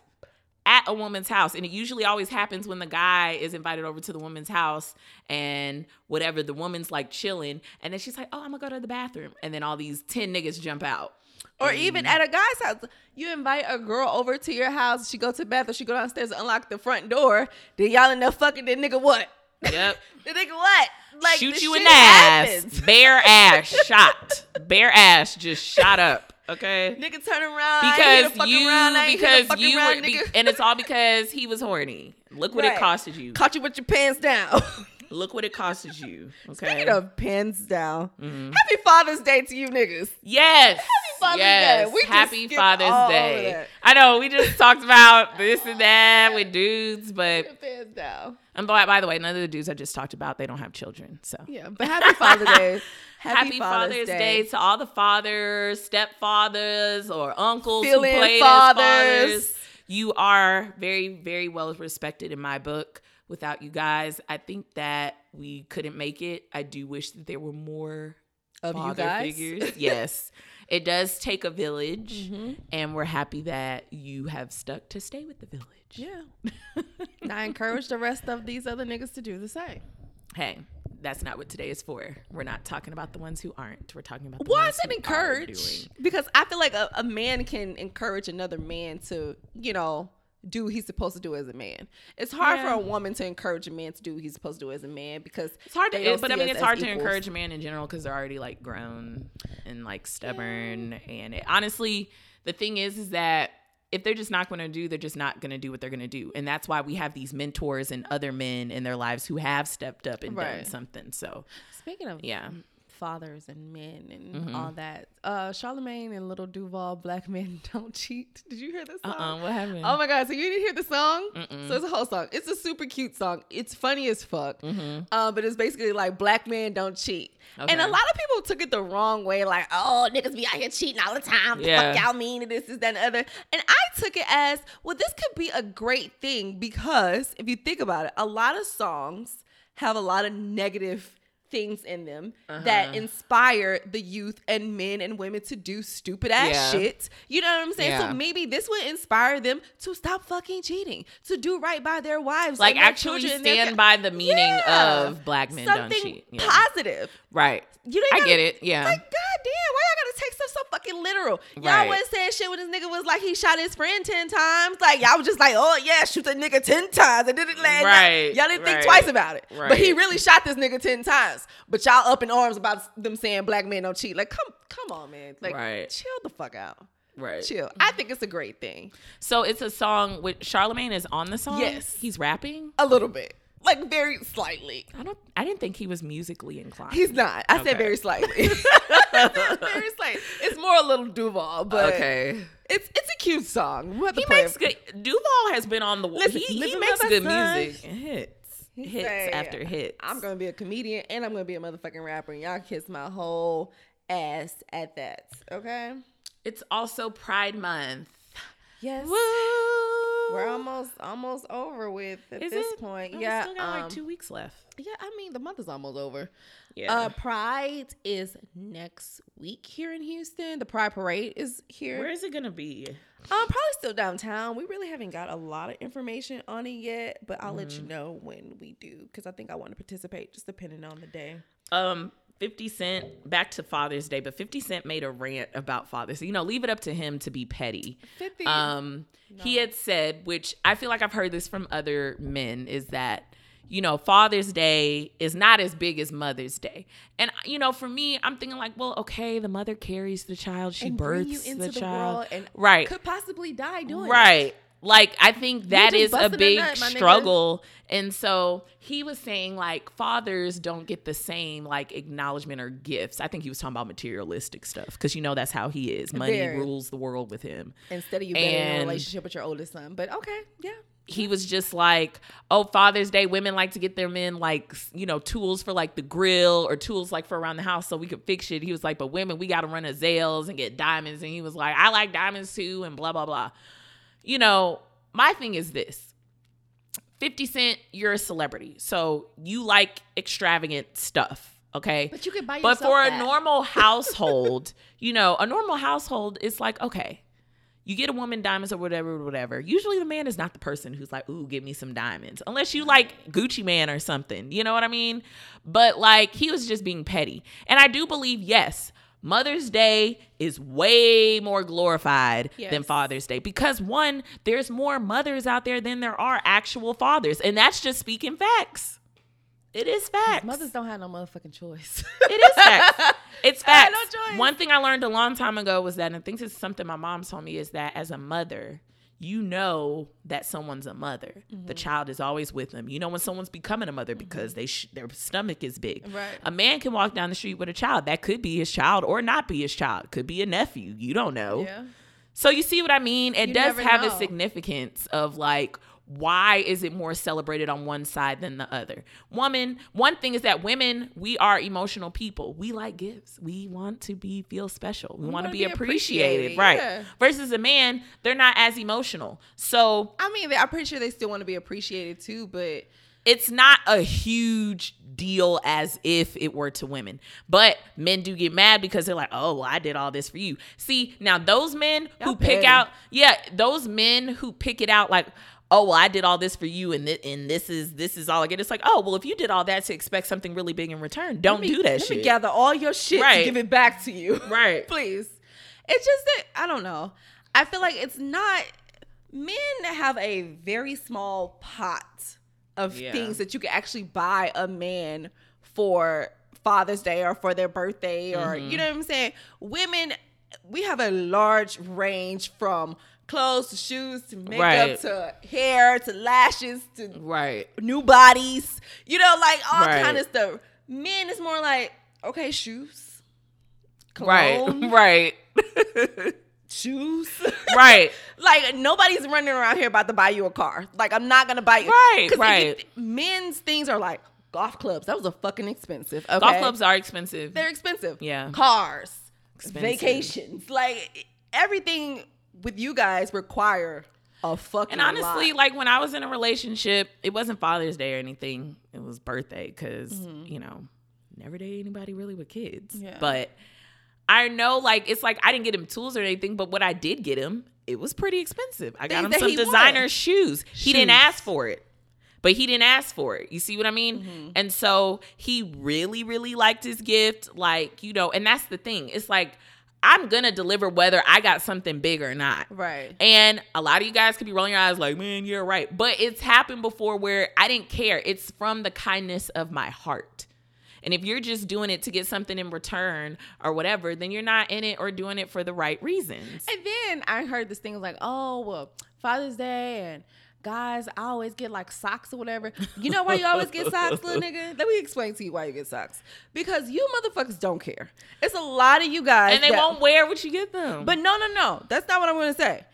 At a woman's house. And it usually always happens when the guy is invited over to the woman's house and whatever, the woman's like chilling. And then she's like, oh, I'm gonna go to the bathroom. And then all these ten niggas jump out. Or mm. even at a guy's house, you invite a girl over to your house. She go to the bathroom. She go downstairs and unlock the front door. Then y'all in there fucking that nigga what? Yep. The nigga what? Like, shoot you in the ass. Bare ass shot. Bare ass just shot up. Okay, nigga, turn around because I you around. I because you around, were, be, and it's all because he was horny. Look what right. it costed you. Caught you with your pants down. Look what it costed you. Okay. Speaking of pants down, mm-hmm. Happy Father's Day to you niggas. Yes. Happy Father's yes. Day. We Happy just Father's all Day. All I know we just talked about this and that with dudes, but your pants down. And by, by the way, none of the dudes I just talked about, they don't have children. So yeah, but happy Father's Day. Happy, happy Father's, Father's Day. Day to all the fathers, stepfathers, or uncles Feeling who played fathers. as fathers. You are very, very well respected in my book. Without you guys, I think that we couldn't make it. I do wish that there were more of father you guys. Figures. Yes. It does take a village, mm-hmm. and we're happy that you have stuck to stay with the village. Yeah. And I encourage the rest of these other niggas to do the same. Hey, that's not what today is for. We're not talking about the ones who aren't. We're talking about the well, ones I said who are doing. Because I feel like a, a man can encourage another man to, you know, do what he's supposed to do as a man. It's hard yeah. for a woman to encourage a man to do what he's supposed to do as a man because it's hard to. But I mean, it's hard to encourage a man in general because they're already like grown and like stubborn. Yeah. And it, honestly, the thing is, is that if they're just not going to do, they're just not going to do what they're going to do, and that's why we have these mentors and other men in their lives who have stepped up and right. done something. So speaking of yeah. fathers and men and mm-hmm. all that. Uh, Charlemagne and Little Duval, Black Men Don't Cheat. Did you hear this song? Uh-uh, what happened? Oh my God, so you didn't hear the song? Mm-mm. So it's a whole song. It's a super cute song. It's funny as fuck. Mm-hmm. Uh, but it's basically like, black men don't cheat. Okay. And a lot of people took it the wrong way. Like, oh, niggas be out here cheating all the time. Yeah. The fuck y'all mean to this, this, that, and the other. And I took it as, well, this could be a great thing because if you think about it, a lot of songs have a lot of negative things in them uh-huh. that inspire the youth and men and women to do stupid ass yeah. shit. You know what I'm saying? Yeah. So maybe this would inspire them to stop fucking cheating, to do right by their wives. Like their actually stand their... by the meaning yeah. of black men Something don't cheat. Yeah. Positive. Right. You know, you gotta, I get it. Yeah. Like, goddamn, why y'all gotta take stuff so fucking literal? Y'all right. wasn't saying shit when this nigga was like he shot his friend ten times. Like y'all was just like, oh yeah, shoot that nigga ten times. I did it last right. night. Y'all didn't right. think twice about it. Right. But he really shot this nigga ten times. But y'all up in arms about them saying black men don't cheat. Like, come come on, man. Like, right. chill the fuck out. Right. Chill. I think it's a great thing. So it's a song with Charlemagne is on the song? Yes. He's rapping? A little bit. Like, very slightly. I don't. I didn't think he was musically inclined. He's not. I okay. said very slightly. Very slightly. It's more a Little Duval, but okay. It's it's a cute song. We'll he makes good. Duval has been on the. Listen, he he makes good son. music. Hit. He hits say, after hits. I'm gonna be a comedian and I'm gonna be a motherfucking rapper, and y'all kiss my whole ass at that. Okay. It's also Pride Month. Yes. Woo! We're almost almost over with at Is this it? point. Oh, yeah. We still got um, like two weeks left. Yeah, I mean the month is almost over. Yeah. Uh, Pride is next week here in Houston. The Pride Parade is here. Where is it gonna be? Um, probably still downtown. We really haven't got a lot of information on it yet, but I'll mm-hmm. let you know when we do because I think I want to participate, just depending on the day. Um, Fifty Cent, back to Father's Day, but Fifty Cent made a rant about fathers. You know, leave it up to him to be petty. Fifty. Um, no. He had said, which I feel like I've heard this from other men, is that, you know, Father's Day is not as big as Mother's Day. And, you know, for me, I'm thinking like, well, okay, the mother carries the child. She and births you into the, the child. World and right. could possibly die doing right. it. Right. Like, I think that is a big nut, struggle. Nigga. And so he was saying, like, fathers don't get the same, like, acknowledgement or gifts. I think he was talking about materialistic stuff because, you know, that's how he is. Money Very. rules the world with him. Instead of you being in a relationship with your oldest son. But, okay, yeah. He was just like, oh, Father's Day, women like to get their men, like, you know, tools for, like, the grill or tools, like, for around the house so we could fix shit. He was like, but women, we got to run to Zales and get diamonds. And he was like, I like diamonds, too, and blah, blah, blah. You know, my thing is this. fifty cent, you're a celebrity. So you like extravagant stuff, okay? But you can buy yourself But for that. a normal household, you know, a normal household is like, okay. You get a woman diamonds or whatever, whatever. Usually the man is not the person who's like, ooh, give me some diamonds. Unless you like Gucci Man or something. You know what I mean? But like, he was just being petty. And I do believe, yes, Mother's Day is way more glorified yes. than Father's Day. Because one, there's more mothers out there than there are actual fathers. And that's just speaking facts. It is facts. Mothers don't have no motherfucking choice. It is facts. It's facts. I had no choice. One thing I learned a long time ago was that, and I think this is something my mom told me, is that as a mother, you know that someone's a mother. Mm-hmm. The child is always with them. You know when someone's becoming a mother because mm-hmm. they sh- their stomach is big. Right. A man can walk down the street with a child. That could be his child or not be his child. Could be a nephew. You don't know. Yeah. So you see what I mean? It you does have know. a significance of like, why is it more celebrated on one side than the other? Woman, one thing is that women, we are emotional people. We like gifts. We want to be feel special. We, we want to be, be appreciated, appreciated. Right? Yeah. Versus a man, they're not as emotional. So I mean, I'm pretty sure they still want to be appreciated too, but it's not a huge deal as if it were to women. But men do get mad because they're like, oh, I did all this for you. See, now those men Y'all who pick petty. out, yeah, those men who pick it out like, oh, well, I did all this for you, and, th- and this is this is all I get. It's like, oh, well, if you did all that to expect something really big in return, don't me, do that let shit. Let me gather all your shit right. to give it back to you. Right. Please. It's just that, I don't know. I feel like it's not, men have a very small pot of yeah. things that you can actually buy a man for Father's Day or for their birthday or, mm-hmm. you know what I'm saying? Women, we have a large range from clothes to shoes to makeup right. to hair to lashes to right. new bodies, you know, like all right. kind of stuff. Men is more like, okay, shoes, cologne, right, right, shoes, right. Like nobody's running around here about to buy you a car. Like I'm not gonna buy you, right, right. It, men's things are like golf clubs. That was a fucking expensive. Okay? Golf clubs are expensive. They're expensive. Yeah, cars, expensive. Vacations, like everything. With you guys require a fucking lot. And honestly, lot. like when I was in a relationship, it wasn't Father's Day or anything. It was birthday because, mm-hmm. you know, never date anybody really with kids. Yeah. But I know like, it's like I didn't get him tools or anything, but what I did get him, it was pretty expensive. I Things got him some designer shoes. shoes. He didn't ask for it. But he didn't ask for it. You see what I mean? Mm-hmm. And so he really, really liked his gift. Like, you know, and that's the thing. It's like, I'm going to deliver whether I got something big or not. Right. And a lot of you guys could be rolling your eyes like, man, you're right. But it's happened before where I didn't care. It's from the kindness of my heart. And if you're just doing it to get something in return or whatever, then you're not in it or doing it for the right reasons. And then I heard this thing like, oh, well, Father's Day and guys, I always get like socks or whatever. You know why you always get socks, little nigga? Let me explain to you why you get socks. Because you motherfuckers don't care. It's a lot of you guys. And they that, won't wear what you get them. But no, no, no. That's not what I'm going to say.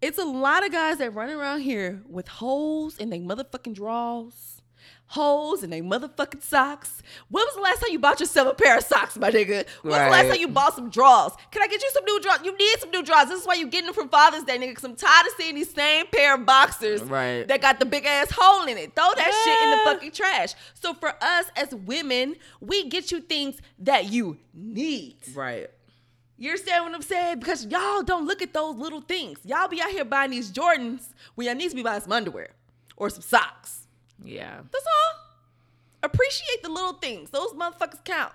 It's a lot of guys that run around here with holes in their motherfucking drawers, holes in their motherfucking socks. When was the last time you bought yourself a pair of socks, my nigga? When right. was the last time you bought some drawers? Can I get you some new drawers? You need some new drawers. This is why you getting them from Father's Day, nigga, because I'm tired of seeing these same pair of boxers right. that got the big ass hole in it. Throw that yeah. shit in the fucking trash. So for us as women, we get you things that you need. Right. You understand what I'm saying? Because y'all don't look at those little things. Y'all be out here buying these Jordans when y'all need to be buying some underwear or some socks. Yeah. That's all. Appreciate the little things. Those motherfuckers count.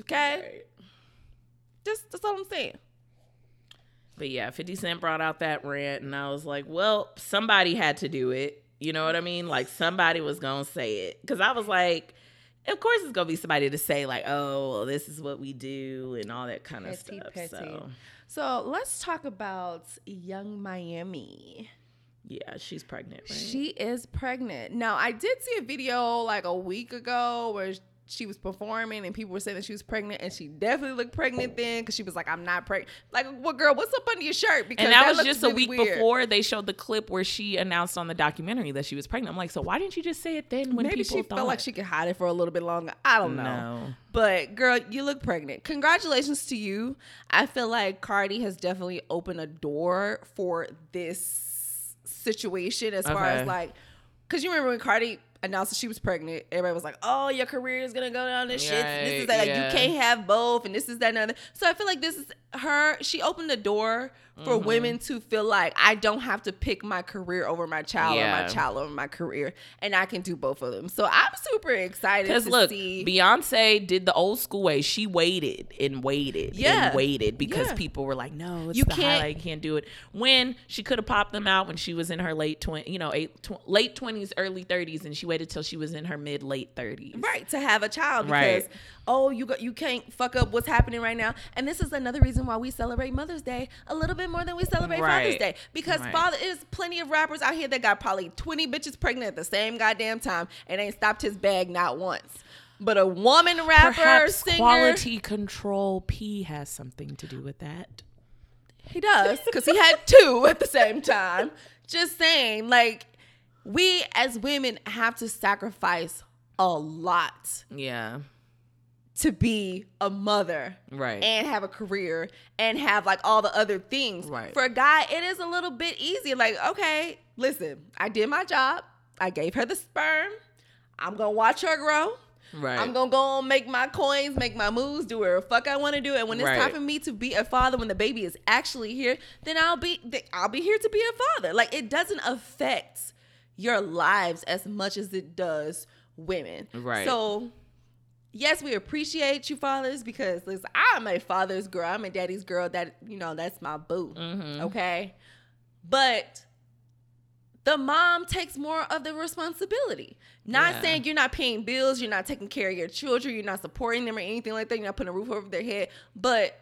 Okay? Right. Just that's all I'm saying. But yeah, fifty cent brought out that rant and I was like, well, somebody had to do it. You know what I mean? Like somebody was gonna say it. Cause I was like, of course it's gonna be somebody to say, like, oh, well, this is what we do and all that kind of petty, stuff. Petty. So. so let's talk about Young Miami. Yeah, she's pregnant, right? She is pregnant. Now, I did see a video like a week ago where she was performing and people were saying that she was pregnant, and she definitely looked pregnant then because she was like, I'm not pregnant. Like, well, girl, what's up under your shirt? Because and that, that was just really a week weird. Before they showed the clip where she announced on the documentary that she was pregnant. I'm like, so why didn't you just say it then when Maybe people thought? Maybe she felt like she could hide it for a little bit longer. I don't no. know. But, girl, you look pregnant. Congratulations to you. I feel like Cardi has definitely opened a door for this situation as okay. far as like, because you remember when Cardi announced that she was pregnant, everybody was like, oh, your career is gonna go down this right, shit this is that, yeah. like you can't have both and this is that and other. So I feel like this is her, she opened the door for mm-hmm. women to feel like I don't have to pick my career over my child yeah. or my child over my career, and I can do both of them. So I'm super excited because look see. Beyonce did the old school way. She waited and waited yeah. and waited because yeah. people were like, no, it's you the can't highlight. You can't do it, when she could have popped them out when she was in her late twenties, you know, eight, tw- late twenties, early thirties, and she waited till she was in her mid late thirties right to have a child because right. oh you got, you can't fuck up what's happening right now. And this is another reason why we celebrate Mother's Day a little bit more than we celebrate right. Father's Day, because right. father is plenty of rappers out here that got probably twenty bitches pregnant at the same goddamn time and ain't stopped his bag not once. But a woman rapper, perhaps singer, quality control P has something to do with that. He does, because he had two at the same time. Just saying, like, we as women have to sacrifice a lot. Yeah. To be a mother right. and have a career and have like all the other things. Right. For a guy, it is a little bit easier. Like, okay, listen, I did my job. I gave her the sperm. I'm going to watch her grow. Right. I'm going to go and make my coins, make my moves, do whatever the fuck I want to do. And when it's right. time for me to be a father, when the baby is actually here, then I'll be, I'll be here to be a father. Like, it doesn't affect your lives as much as it does women. Right. So... yes, we appreciate you fathers, because listen, I'm a father's girl. I'm a daddy's girl. That, you know, that's my boo. Mm-hmm. Okay. But the mom takes more of the responsibility. Not yeah. saying you're not paying bills, you're not taking care of your children, you're not supporting them or anything like that, you're not putting a roof over their head. But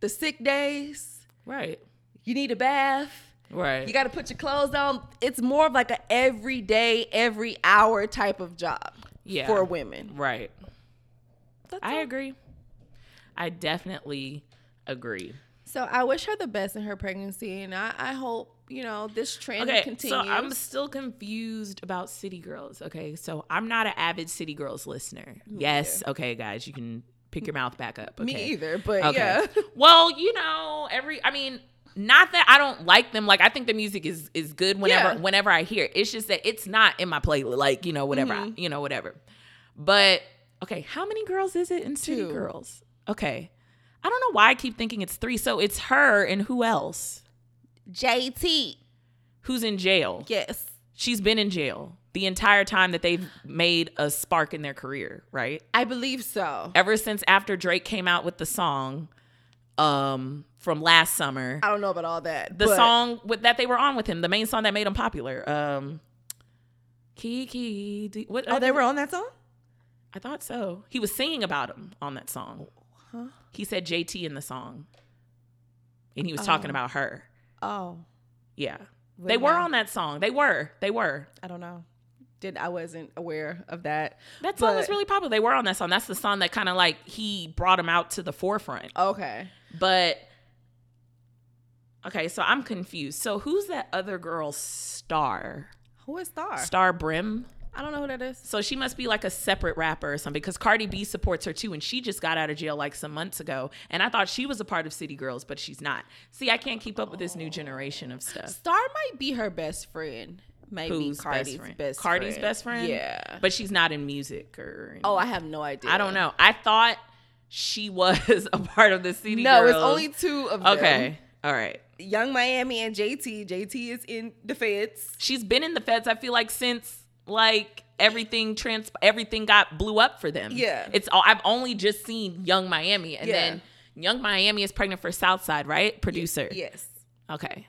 the sick days. Right. You need a bath. Right. You got to put your clothes on. It's more of like an everyday, every hour type of job. Yeah. For women. Right. That's I all. agree. I definitely agree. So I wish her the best in her pregnancy, and I, I hope, you know, this trend okay, continues. So I'm still confused about City Girls. Okay. So I'm not an avid City Girls listener. Me yes. Either. Okay, guys, you can pick your mouth back up. Okay. Me either, but okay. yeah. Well, you know, every, I mean, not that I don't like them. Like, I think the music is, is good whenever yeah. whenever I hear it. It's just that it's not in my playlist. Like, you know, whatever. Mm-hmm. I, you know, whatever. But, okay, how many girls is it in City Two. Girls? Okay. I don't know why I keep thinking it's three. So it's her and who else? J T. Who's in jail. Yes. She's been in jail the entire time that they've made a spark in their career, right? I believe so. Ever since after Drake came out with the song... Um, from last summer. I don't know about all that. The but. song with, that they were on with him, the main song that made him popular. Um, Kiki. Do, what, oh, they were on that song? I thought so. He was singing about him on that song. Huh? He said J T in the song. And he was oh. talking about her. Oh. Yeah. But they yeah. were on that song. They were. They were. I don't know. Did I wasn't aware of that. That song but, was really popular. They were on that song. That's the song that kind of like he brought him out to the forefront. Okay. But, okay, so I'm confused. So who's that other girl, Star? Who is Star? Star Brim. I don't know who that is. So she must be like a separate rapper or something, because Cardi B supports her too, and she just got out of jail like some months ago. And I thought she was a part of City Girls, but she's not. See, I can't keep up with this new generation of stuff. Star might be her best friend. Maybe Who's Cardi's best friend? Best Cardi's friend. best friend? Yeah. But she's not in music or anything. Oh, I have no idea. I don't know. I thought... she was a part of the City No, Girls. It's only two of them. Okay. All right. Young Miami and J T. J T is in the feds. She's been in the feds, I feel like, since like everything trans everything got blew up for them. Yeah. It's all I've only just seen Young Miami. And yeah. then Young Miami is pregnant for Southside, right? Producer. Yes. Okay.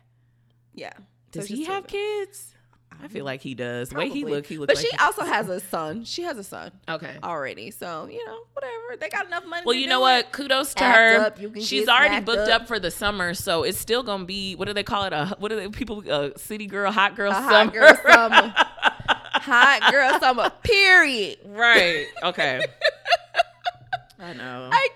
Yeah. Does so he have kids? I feel like he does. Probably. The way he look, he looks. But like she he also does. has a son. She has a son. Okay. Already. So, you know, whatever. They got enough money. Well, to you do know what? Kudos to act her. Up, She's already booked up. up for the summer, so it's still going to be, what do they call it? A, what do they, people, a city girl, hot girl a summer. Hot girl summer. Hot girl summer, period. Right. Okay. I know. I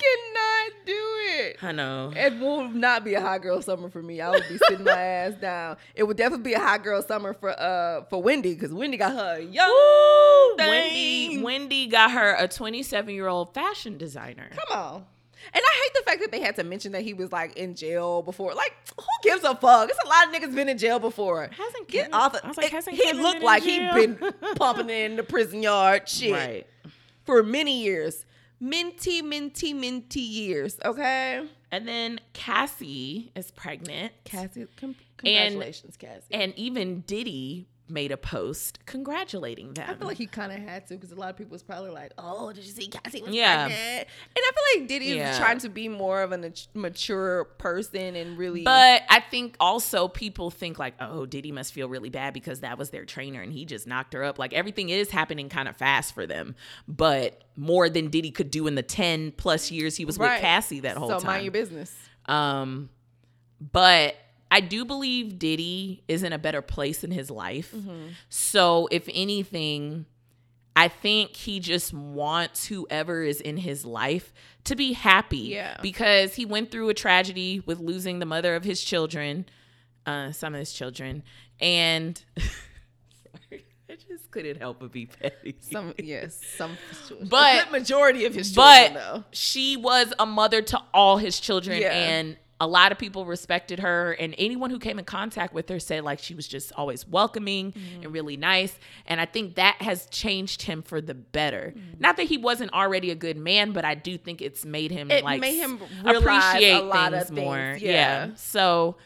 cannot do it. I know. It will not be a hot girl summer for me. I would be sitting my ass down. It would definitely be a hot girl summer for uh for Wendy, because Wendy got her young Ooh, Wendy. Wendy got her a twenty-seven-year-old fashion designer. Come on. And I hate the fact that they had to mention that he was like in jail before. Like, who gives a fuck? It's a lot of niggas been in jail before. Hasn't Kevin, get off. Of, I was like, hasn't he Kevin looked like he'd been pumping in the prison yard shit right. for many years. Minty, minty, minty years, okay? And then Cassie is pregnant. Cassie, com- congratulations, and, Cassie. And even Diddy made a post congratulating them. I feel like he kind of had to, because a lot of people was probably like, oh, did you see Cassie was yeah. pregnant? And I feel like Diddy yeah. was trying to be more of a mature person and really... But I think also people think like, oh, Diddy must feel really bad because that was their trainer and he just knocked her up. Like, everything is happening kind of fast for them. But... more than Diddy could do in the ten plus years he was right. with Cassie that whole so time. So mind your business. Um, but I do believe Diddy is in a better place in his life. Mm-hmm. So if anything, I think he just wants whoever is in his life to be happy. Yeah. Because he went through a tragedy with losing the mother of his children, uh, some of his children. And... I just couldn't help but be petty. Some, yes, some, but the majority of his children. But though. She was a mother to all his children, yeah. and a lot of people respected her. And anyone who came in contact with her said like she was just always welcoming mm-hmm. and really nice. And I think that has changed him for the better. Mm-hmm. Not that he wasn't already a good man, but I do think it's made him it like made him appreciate a lot things, of things more. Yeah, yeah. so.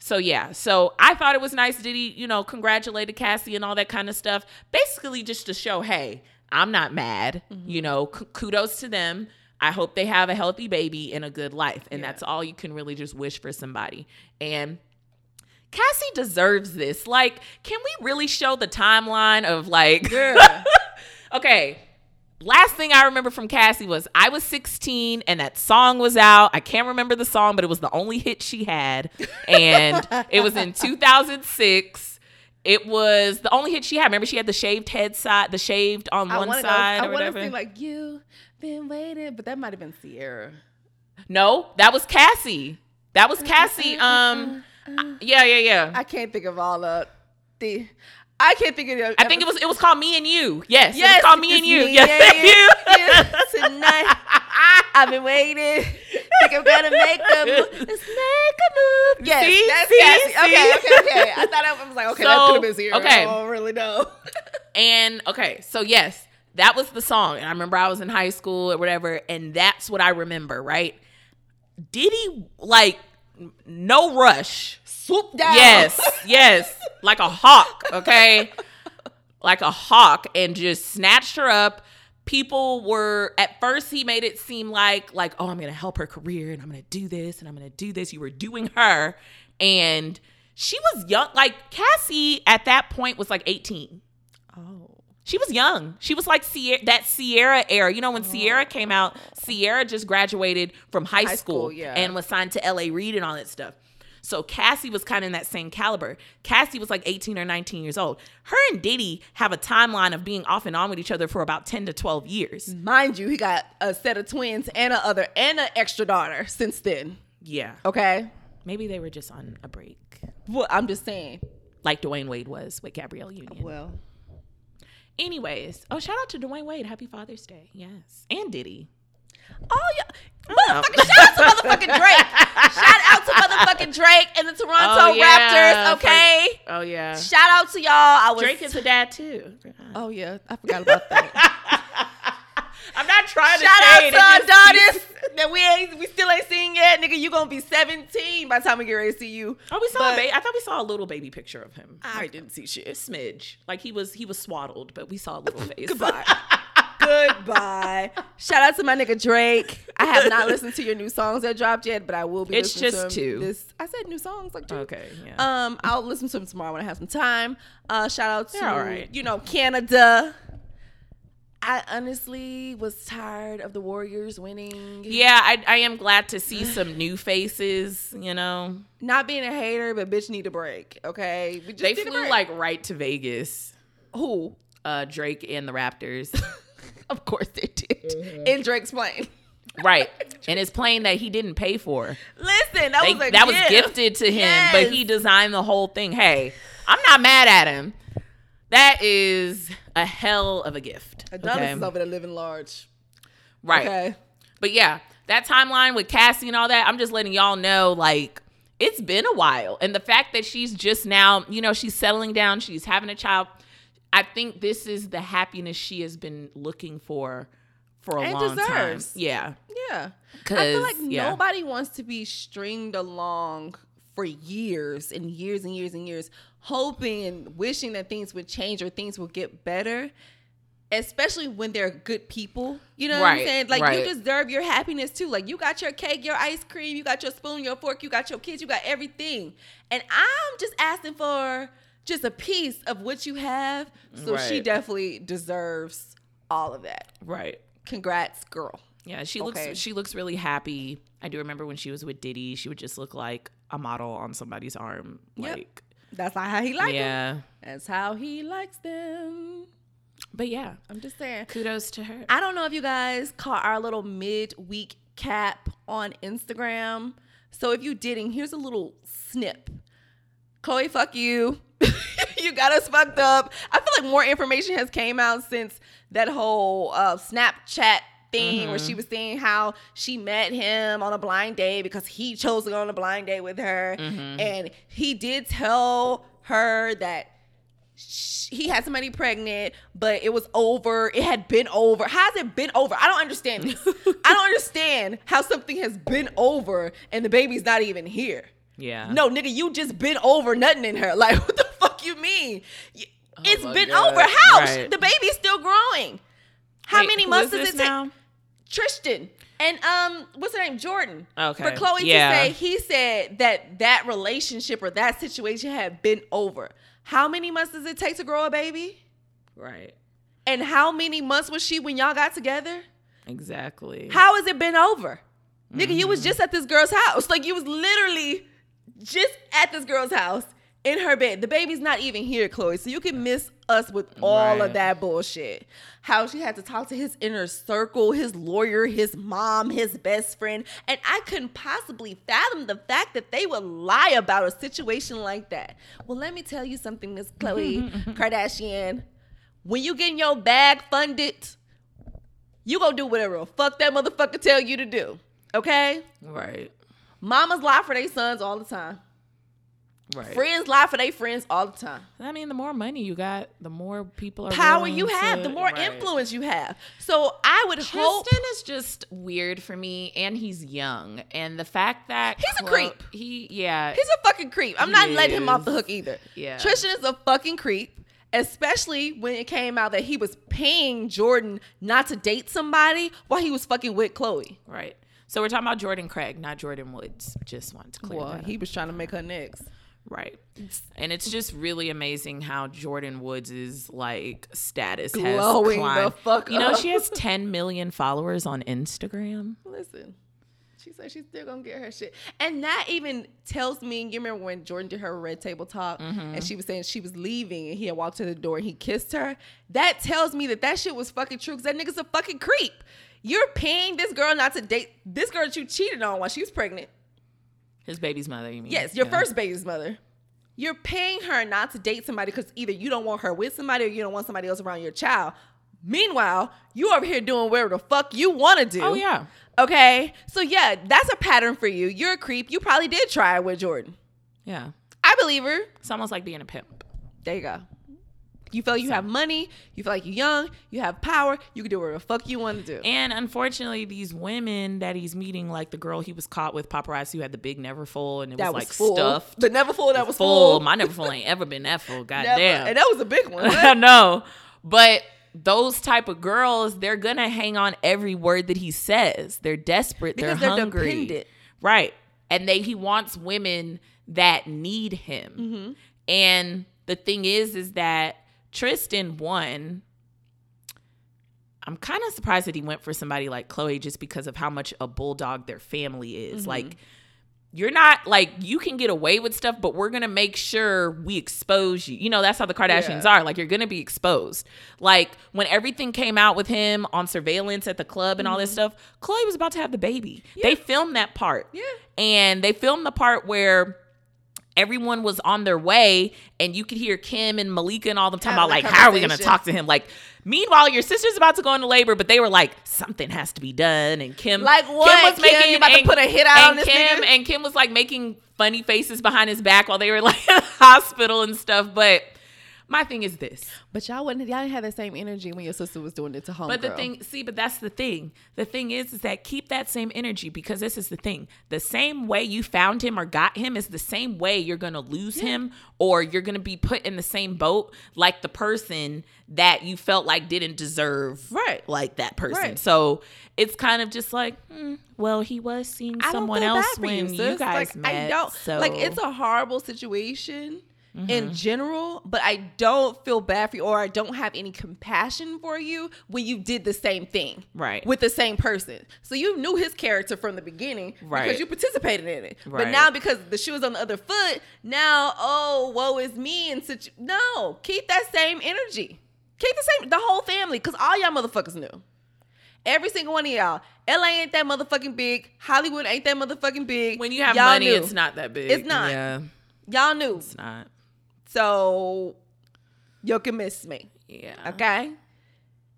So, yeah. So, I thought it was nice Diddy, you know, congratulated Cassie and all that kind of stuff. Basically, just to show, hey, I'm not mad. Mm-hmm. You know, k- kudos to them. I hope they have a healthy baby and a good life. And yeah. that's all you can really just wish for somebody. And Cassie deserves this. Like, can we really show the timeline of, like... Yeah. Okay. Last thing I remember from Cassie was I was sixteen and that song was out. I can't remember the song, but it was the only hit she had. And it was in two thousand six. It was the only hit she had. Remember, she had the shaved head side, the shaved on I one wanted, side I, I or whatever. I want to like, you been waiting, but that might have been Sierra. No, that was Cassie. That was Cassie. Um, I, yeah, yeah, yeah. I can't think of all of the... I can't think of it. I think it was it was called Me and You. Yes. Yes, it was called Me and You. Me yes, and you. you. Tonight, I've been waiting. Think I'm gonna make a move. Let's make a move. Yes, see, that's see, Cassie. See. Okay, okay, okay. I thought I, I was like, okay, so, that could have been zero. Okay. I don't really know. And okay, so yes, that was the song, and I remember I was in high school or whatever, and that's what I remember. Right? Diddy like no rush. Swoop down. Yes, yes. Like a hawk, okay? Like a hawk, and just snatched her up. People were, at first he made it seem like, like, oh, I'm going to help her career, and I'm going to do this, and I'm going to do this. You were doing her. And she was young. Like, Cassie at that point was like eighteen. Oh. She was young. She was like Sierra, that Sierra era. You know, when oh. Sierra came out, Sierra just graduated from high, high school, school yeah. and was signed to L A Reid and all that stuff. So Cassie was kind of in that same caliber. Cassie was like eighteen or nineteen years old. Her and Diddy have a timeline of being off and on with each other for about ten to twelve years. Mind you, he got a set of twins and a other and an extra daughter since then. Yeah. Okay. Maybe they were just on a break. Well, I'm just saying. Like Dwayne Wade was with Gabrielle Union. Well. Anyways. Oh, shout out to Dwayne Wade. Happy Father's Day. Yes. And Diddy. Oh, yeah. Motherfucking shout out to motherfucking Drake. Shout out to motherfucking Drake and the Toronto oh, yeah. Raptors, okay? For, oh, yeah. Shout out to y'all. I was Drake is a dad, too. Oh, yeah. I forgot about that. I'm not trying shout to say it. Shout out to Adonis that we ain't, we still ain't seen yet. Nigga, you gonna be seventeen by the time we get ready to see you. Oh, we saw but, a baby. I thought we saw a little baby picture of him. I didn't see shit. A smidge. Like, he was, he was swaddled, but we saw a little face. Goodbye. Goodbye. Shout out to my nigga Drake. I have not listened to your new songs that dropped yet, but I will be it's listening to It's just two. This, I said new songs, like two. Okay, yeah. Um, I'll listen to them tomorrow when I have some time. Uh, shout out to, right. you know, Canada. I honestly was tired of the Warriors winning. Yeah, I, I am glad to see some new faces, you know. Not being a hater, but bitch need a break, okay? We just they flew, like, right to Vegas. Who? Uh, Drake and the Raptors. Of course they did. Mm-hmm. In Drake's plane. Right. And his plane that he didn't pay for. Listen, that they, was a That gift. was gifted to him, yes. But he designed the whole thing. Hey, I'm not mad at him. That is a hell of a gift. Adonis okay. is over there living large. Right. Okay. But yeah, that timeline with Cassie and all that, I'm just letting y'all know, like, it's been a while. And the fact that she's just now, you know, she's settling down, she's having a child. I think this is the happiness she has been looking for for a and long deserves. time. Yeah. Yeah. I feel like yeah. nobody wants to be stringed along for years and years and years and years, hoping and wishing that things would change or things will get better, especially when they're good people. You know right, what I'm saying? Like, right. you deserve your happiness too. Like, you got your cake, your ice cream, you got your spoon, your fork, you got your kids, you got everything. And I'm just asking for just a piece of what you have. So right. she definitely deserves all of that. Right. Congrats, girl. Yeah, she okay. looks she looks really happy. I do remember when she was with Diddy, she would just look like a model on somebody's arm. Yep. Like that's not how he likes yeah. them. That's how he likes them. But yeah, I'm just saying. Kudos to her. I don't know if you guys caught our little midweek cap on Instagram. So if you didn't, here's a little snip. Chloe, fuck you. You got us fucked up. I feel like more information has came out since that whole uh, Snapchat thing mm-hmm. where she was saying how she met him on a blind date because he chose to go on a blind date with her. Mm-hmm. And he did tell her that she, he had somebody pregnant, but it was over. It had been over. How's it been over? I don't understand this. I don't understand how something has been over and the baby's not even here. Yeah. No, nigga, you just been over nothing in her. Like, what the fuck you mean? Oh it's been God. over. How? Right. The baby's still growing. How Wait, many months does it take? Tristan and um, what's her name? Jordan. Okay. For Chloe yeah. to say, he said that that relationship or that situation had been over. How many months does it take to grow a baby? Right. And how many months was she when y'all got together? Exactly. How has it been over? Mm-hmm. Nigga, you was just at this girl's house. Like, you was literally just at this girl's house in her bed. The baby's not even here, Chloe. So you can miss us with all right. of that bullshit. How she had to talk to his inner circle, his lawyer, his mom, his best friend. And I couldn't possibly fathom the fact that they would lie about a situation like that. Well, let me tell you something, Miss Chloe Kardashian. When you get in your bag funded, you gonna do whatever the fuck that motherfucker tell you to do. Okay? Right. Mamas lie for their sons all the time. Right. Friends lie for their friends all the time. I mean, the more money you got, the more people are power you have, to, the more right. influence you have. So I would Tristan hope Tristan is just weird for me, and he's young, and the fact that he's Chloe, a creep. He yeah, he's a fucking creep. I'm not is. letting him off the hook either. Yeah, Tristan is a fucking creep, especially when it came out that he was paying Jordan not to date somebody while he was fucking with Chloe. Right. So we're talking about Jordan Craig, not Jordan Woods. Just want to clear well, that up. He was trying to make her next. Right. And it's just really amazing how Jordan Woods' like status Glowing has climbed. the fuck You know, up. She has ten million followers on Instagram. Listen, she said she's still going to get her shit. And that even tells me, you remember when Jordan did her Red Table Talk mm-hmm. and she was saying she was leaving and he had walked to the door and he kissed her. That tells me that that shit was fucking true because that nigga's a fucking creep. You're paying this girl not to date this girl that you cheated on while she was pregnant. His baby's mother, you mean? Yes, your yeah. first baby's mother. You're paying her not to date somebody because either you don't want her with somebody or you don't want somebody else around your child. Meanwhile, you over here doing whatever the fuck you want to do. Oh, yeah. Okay? So, yeah, that's a pattern for you. You're a creep. You probably did try it with Jordan. Yeah. I believe her. It's almost like being a pimp. There you go. You feel like you have money. You feel like you're young. You have power. You can do whatever the fuck you want to do. And unfortunately, these women that he's meeting, like the girl he was caught with, paparazzi, who had the big Neverfull, and it was, was like full. stuffed. The Neverfull that was full. full. My Neverfull ain't ever been that full. Goddamn. And that was a big one. I know. But those type of girls, they're going to hang on every word that he says. They're desperate. Because they're, they're hungry. Dependent. Right. And they he wants women that need him. Mm-hmm. And the thing is, is that Tristan, one, I'm kind of surprised that he went for somebody like Chloe just because of how much a bulldog their family is. Mm-hmm. Like, you're not, like, you can get away with stuff, but we're going to make sure we expose you. You know, that's how the Kardashians yeah. are. Like, you're going to be exposed. Like, when everything came out with him on surveillance at the club and mm-hmm. all this stuff, Chloe was about to have the baby. Yeah. They filmed that part. Yeah. And they filmed the part where everyone was on their way, and you could hear Kim and Malika and all them talking about, like, how are we going to talk to him? Like, meanwhile, your sister's about to go into labor, but they were like, something has to be done. And Kim, like, what? Kim was Kim, making, you about and, to put a hit out on this Kim, nigga? And Kim was like making funny faces behind his back while they were like in the hospital and stuff. But my thing is this. But y'all wouldn't, y'all didn't have that same energy when your sister was doing it to homegirl. But the thing, see, but that's the thing. The thing is, is that keep that same energy, because this is the thing. The same way you found him or got him is the same way you're going to lose yeah. him, or you're going to be put in the same boat like the person that you felt like didn't deserve right. like that person. Right. So it's kind of just like, hmm, well, he was seeing I someone else when you, you guys like, met. I don't, so. Like, it's a horrible situation. Mm-hmm. In general, but I don't feel bad for you, or I don't have any compassion for you when you did the same thing right. with the same person. So you knew his character from the beginning right. because you participated in it. Right. But now because the shoe is on the other foot, now, oh, woe is me. And such. No, keep that same energy. Keep the same, the whole family, because all y'all motherfuckers knew. Every single one of y'all. L A ain't that motherfucking big. Hollywood ain't that motherfucking big. When you have y'all money, knew. It's not that big. It's not. Yeah. Y'all knew. It's not. So you can miss me. Yeah. Okay. And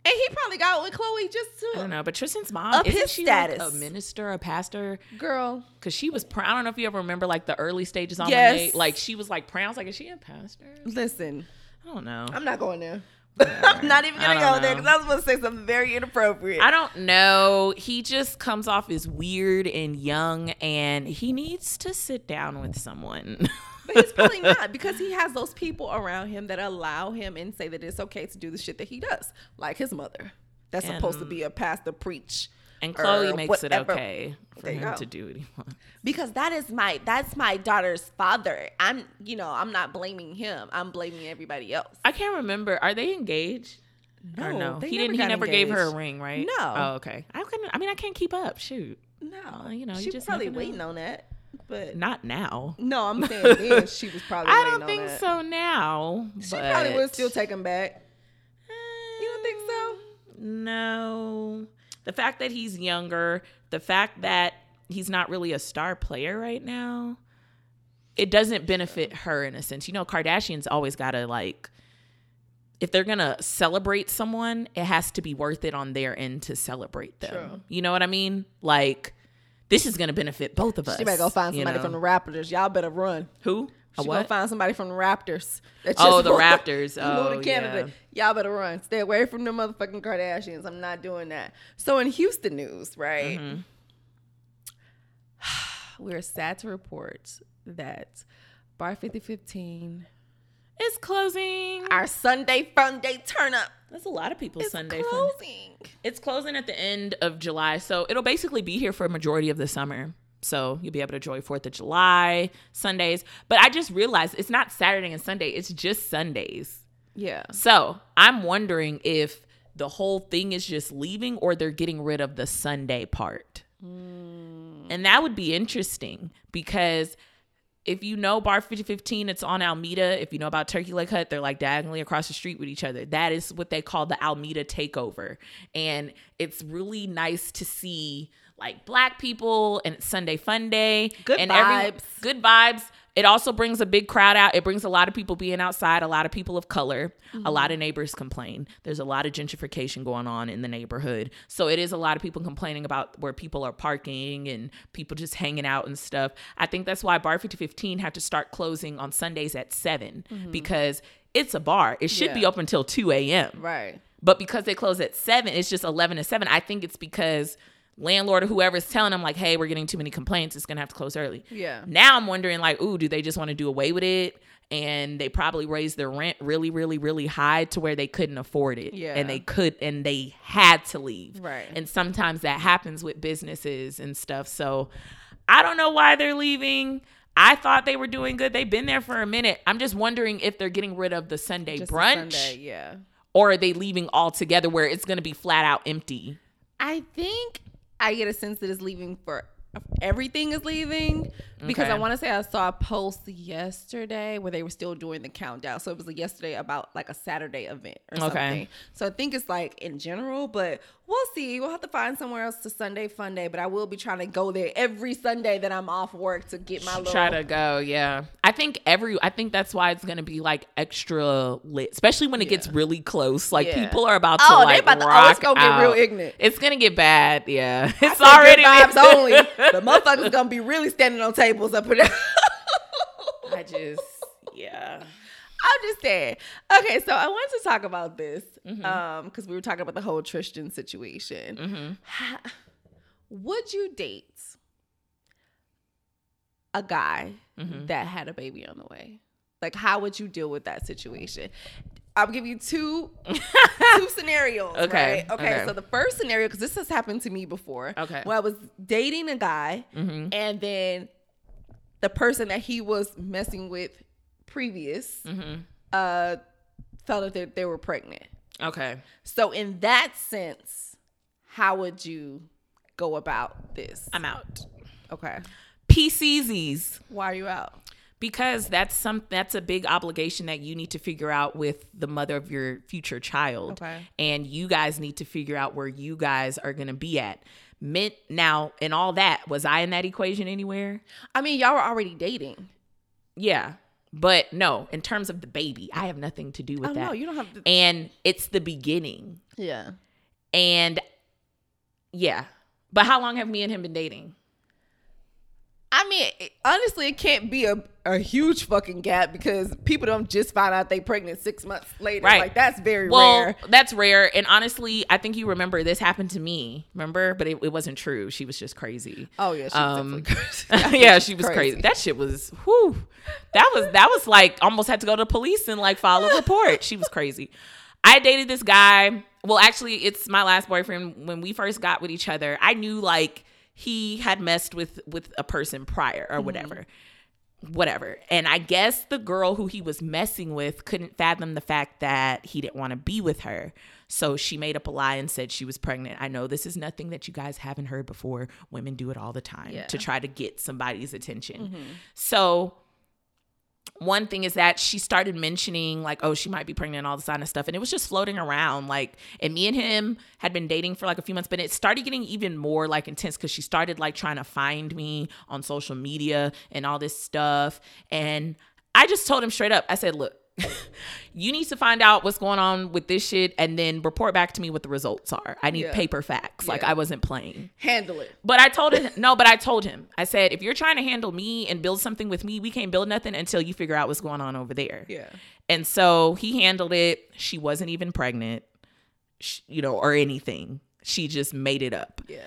he probably got with Chloe just to. I don't know, but Tristan's mom up isn't his she status. Like a minister, a pastor, girl? Because she was proud. I don't know if you ever remember like the early stages on yes. the date. Like she was like proud. I was like, is she a pastor? Listen, I don't know. I'm not going there. I'm not even gonna go know. there because I was gonna say something very inappropriate. I don't know. He just comes off as weird and young, and he needs to sit down with someone. But he's probably not, because he has those people around him that allow him and say that it's okay to do the shit that he does, like his mother. That's and, supposed to be a pastor, preach, and Chloe makes whatever. It okay for there him to do what he wants, because that is my that's my daughter's father. I'm you know I'm not blaming him. I'm blaming everybody else. I can't remember. Are they engaged? No, or no. He didn't. He never engaged. Gave her a ring, right? No. Oh, okay. I can. I mean, I can't keep up. Shoot. No, you know, she you just probably waiting on that. But not now. No, I'm saying then she was probably. I don't think that. So now. She but... probably would still take him back. Um, you don't think so? No. The fact that he's younger, the fact that he's not really a star player right now, it doesn't benefit her in a sense. You know, Kardashians always gotta like. If they're going to celebrate someone, it has to be worth it on their end to celebrate them. Sure. You know what I mean? Like. This is going to benefit both of us. She better go find somebody you know? from the Raptors. Y'all better run. Who? She going to find somebody from the Raptors. That just oh, the moved, Raptors. Oh, to Canada. Yeah. Y'all better run. Stay away from the motherfucking Kardashians. I'm not doing that. So in Houston news, right? Mm-hmm. We're sad to report that Bar fifty fifteen is closing. Our Sunday fun day turn up. That's a lot of people's it's Sunday closing. Fun. It's closing at the end of July. So it'll basically be here for a majority of the summer. So you'll be able to enjoy fourth of July, Sundays. But I just realized it's not Saturday and Sunday. It's just Sundays. Yeah. So I'm wondering if the whole thing is just leaving or they're getting rid of the Sunday part. Mm. And that would be interesting because... If you know Bar fifty fifteen, it's on Alameda. If you know about Turkey Leg Hut, they're like diagonally across the street with each other. That is what they call the Alameda takeover. And it's really nice to see like black people and it's Sunday Fun Day. Good and vibes. Every, good vibes. It also brings a big crowd out. It brings a lot of people being outside, a lot of people of color. Mm-hmm. A lot of neighbors complain. There's a lot of gentrification going on in the neighborhood. So it is a lot of people complaining about where people are parking and people just hanging out and stuff. I think that's why Bar fifty fifteen had to start closing on Sundays at seven mm-hmm. because it's a bar. It should yeah. be open till two a.m. Right. But because they close at seven, it's just eleven to seven. I think it's because... landlord or whoever's telling them like, hey, we're getting too many complaints, it's gonna have to close early. Yeah. Now I'm wondering like, ooh, do they just want to do away with it? And they probably raised their rent really, really, really high to where they couldn't afford it. Yeah. And they could, and they had to leave. Right. And sometimes that happens with businesses and stuff. So I don't know why they're leaving. I thought they were doing good. They've been there for a minute. I'm just wondering if they're getting rid of the Sunday just brunch. Sunday, yeah. Or are they leaving altogether where it's going to be flat out empty? I think I get a sense that it's leaving for everything is leaving because okay. I want to say I saw a post yesterday where they were still doing the countdown. So it was like yesterday about like a Saturday event or something. Okay. So I think it's like in general, but we'll see. We'll have to find somewhere else to Sunday fun day, but I will be trying to go there every Sunday that I'm off work to get my little... Try to go, yeah. I think every... I think that's why it's going to be like extra lit, especially when it yeah. gets really close. Like yeah. people are about to oh, like about to, rock oh, it's going to get real ignorant. It's going to get bad, yeah. It's already... vibes only. The motherfuckers gonna be really standing on tables up there. I just, yeah. I'm just saying. Okay, so I wanted to talk about this mm-hmm. um, because we were talking about the whole Tristan situation. Mm-hmm. How, would you date a guy mm-hmm. that had a baby on the way? Like, how would you deal with that situation? I'll give you two two scenarios. Okay. Right? okay. Okay. So the first scenario, because this has happened to me before. Okay. Where I was dating a guy mm-hmm. and then the person that he was messing with previous mm-hmm. uh, felt that they, they were pregnant. Okay. So in that sense, how would you go about this? I'm out. Okay. P C Zs. Why are you out? Because that's some that's a big obligation that you need to figure out with the mother of your future child. Okay. And you guys need to figure out where you guys are going to be at. Mint, now, and all that, was I in that equation anywhere? I mean, y'all were already dating. Yeah. But no, in terms of the baby, I have nothing to do with oh, that. No, you don't have to. And it's the beginning. Yeah. And yeah. But how long have me and him been dating? I mean, it, honestly, it can't be a, a huge fucking gap because people don't just find out they pregnant six months later. Right. Like, that's very well, rare. Well, that's rare. And honestly, I think you remember this happened to me. Remember? But it, it wasn't true. She was just crazy. Oh, yeah. She um, was definitely crazy. Yeah, she was crazy. crazy. That shit was, whew. That was, that was like, almost had to go to the police and like file a report. She was crazy. I dated this guy. Well, actually, it's my last boyfriend. When we first got with each other, I knew like, he had messed with, with a person prior or whatever, mm-hmm. whatever. And I guess the girl who he was messing with couldn't fathom the fact that he didn't want to be with her. So she made up a lie and said she was pregnant. I know this is nothing that you guys haven't heard before. Women do it all the time yeah. to try to get somebody's attention. Mm-hmm. So one thing is that she started mentioning like, oh, she might be pregnant and all this kind of stuff. And it was just floating around like, and me and him had been dating for like a few months, but it started getting even more like intense because she started like trying to find me on social media and all this stuff. And I just told him straight up, I said, look, you need to find out what's going on with this shit and then report back to me what the results are. I need yeah. paper facts. Yeah. Like I wasn't playing. Handle it. But I told him, no, but I told him, I said, if you're trying to handle me and build something with me, we can't build nothing until you figure out what's going on over there. Yeah. And so he handled it. She wasn't even pregnant, she, you know, or anything. She just made it up. Yeah.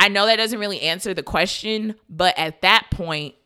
I know that doesn't really answer the question, but at that point,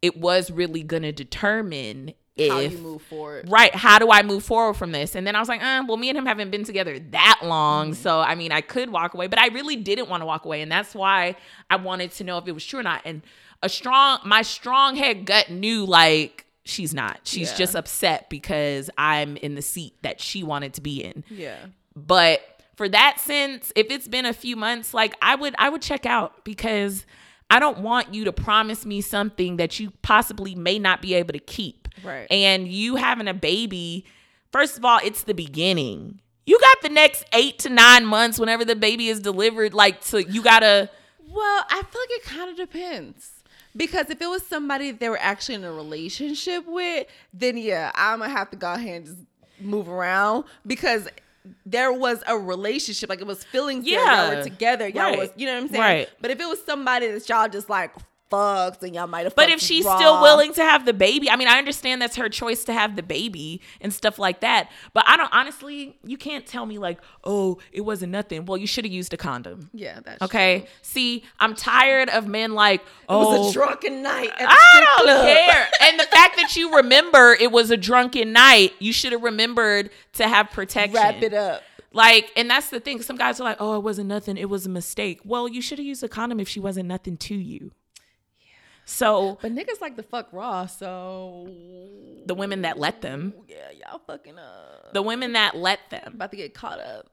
it was really going to determine If, how you move forward. Right. How do I move forward from this? And then I was like, uh, well, me and him haven't been together that long. Mm-hmm. So, I mean, I could walk away, but I really didn't want to walk away. And that's why I wanted to know if it was true or not. And a strong, my strong head gut knew like, she's not, she's yeah. just upset because I'm in the seat that she wanted to be in. Yeah. But for that sense, if it's been a few months, like I would, I would check out because I don't want you to promise me something that you possibly may not be able to keep. Right. And you having a baby, first of all, it's the beginning. You got the next eight to nine months whenever the baby is delivered. Like, so you got to. Well, I feel like it kind of depends. Because if it was somebody that they were actually in a relationship with, then yeah, I'm going to have to go ahead and just move around. Because there was a relationship, like it was feelings yeah. that y'all were together, y'all right. was, you know what I'm saying? Right. But if it was somebody that y'all just like fucked and y'all might have. But if she's raw. still willing to have the baby, I mean, I understand that's her choice to have the baby and stuff like that. But I don't, honestly, you can't tell me like, oh, it wasn't nothing. Well, you should have used a condom. Yeah, that's okay. True. See, I'm tired of men like, oh, it was a drunken night. At the I don't club. care. And the fact that you remember it was a drunken night, you should have remembered to have protection. Wrap it up. Like, and that's the thing. Some guys are like, oh, it wasn't nothing. It was a mistake. Well, you should have used a condom if she wasn't nothing to you. Yeah. So. But niggas like to fuck raw, so. The women that let them. Yeah, y'all fucking up. The women that let them. About to get caught up.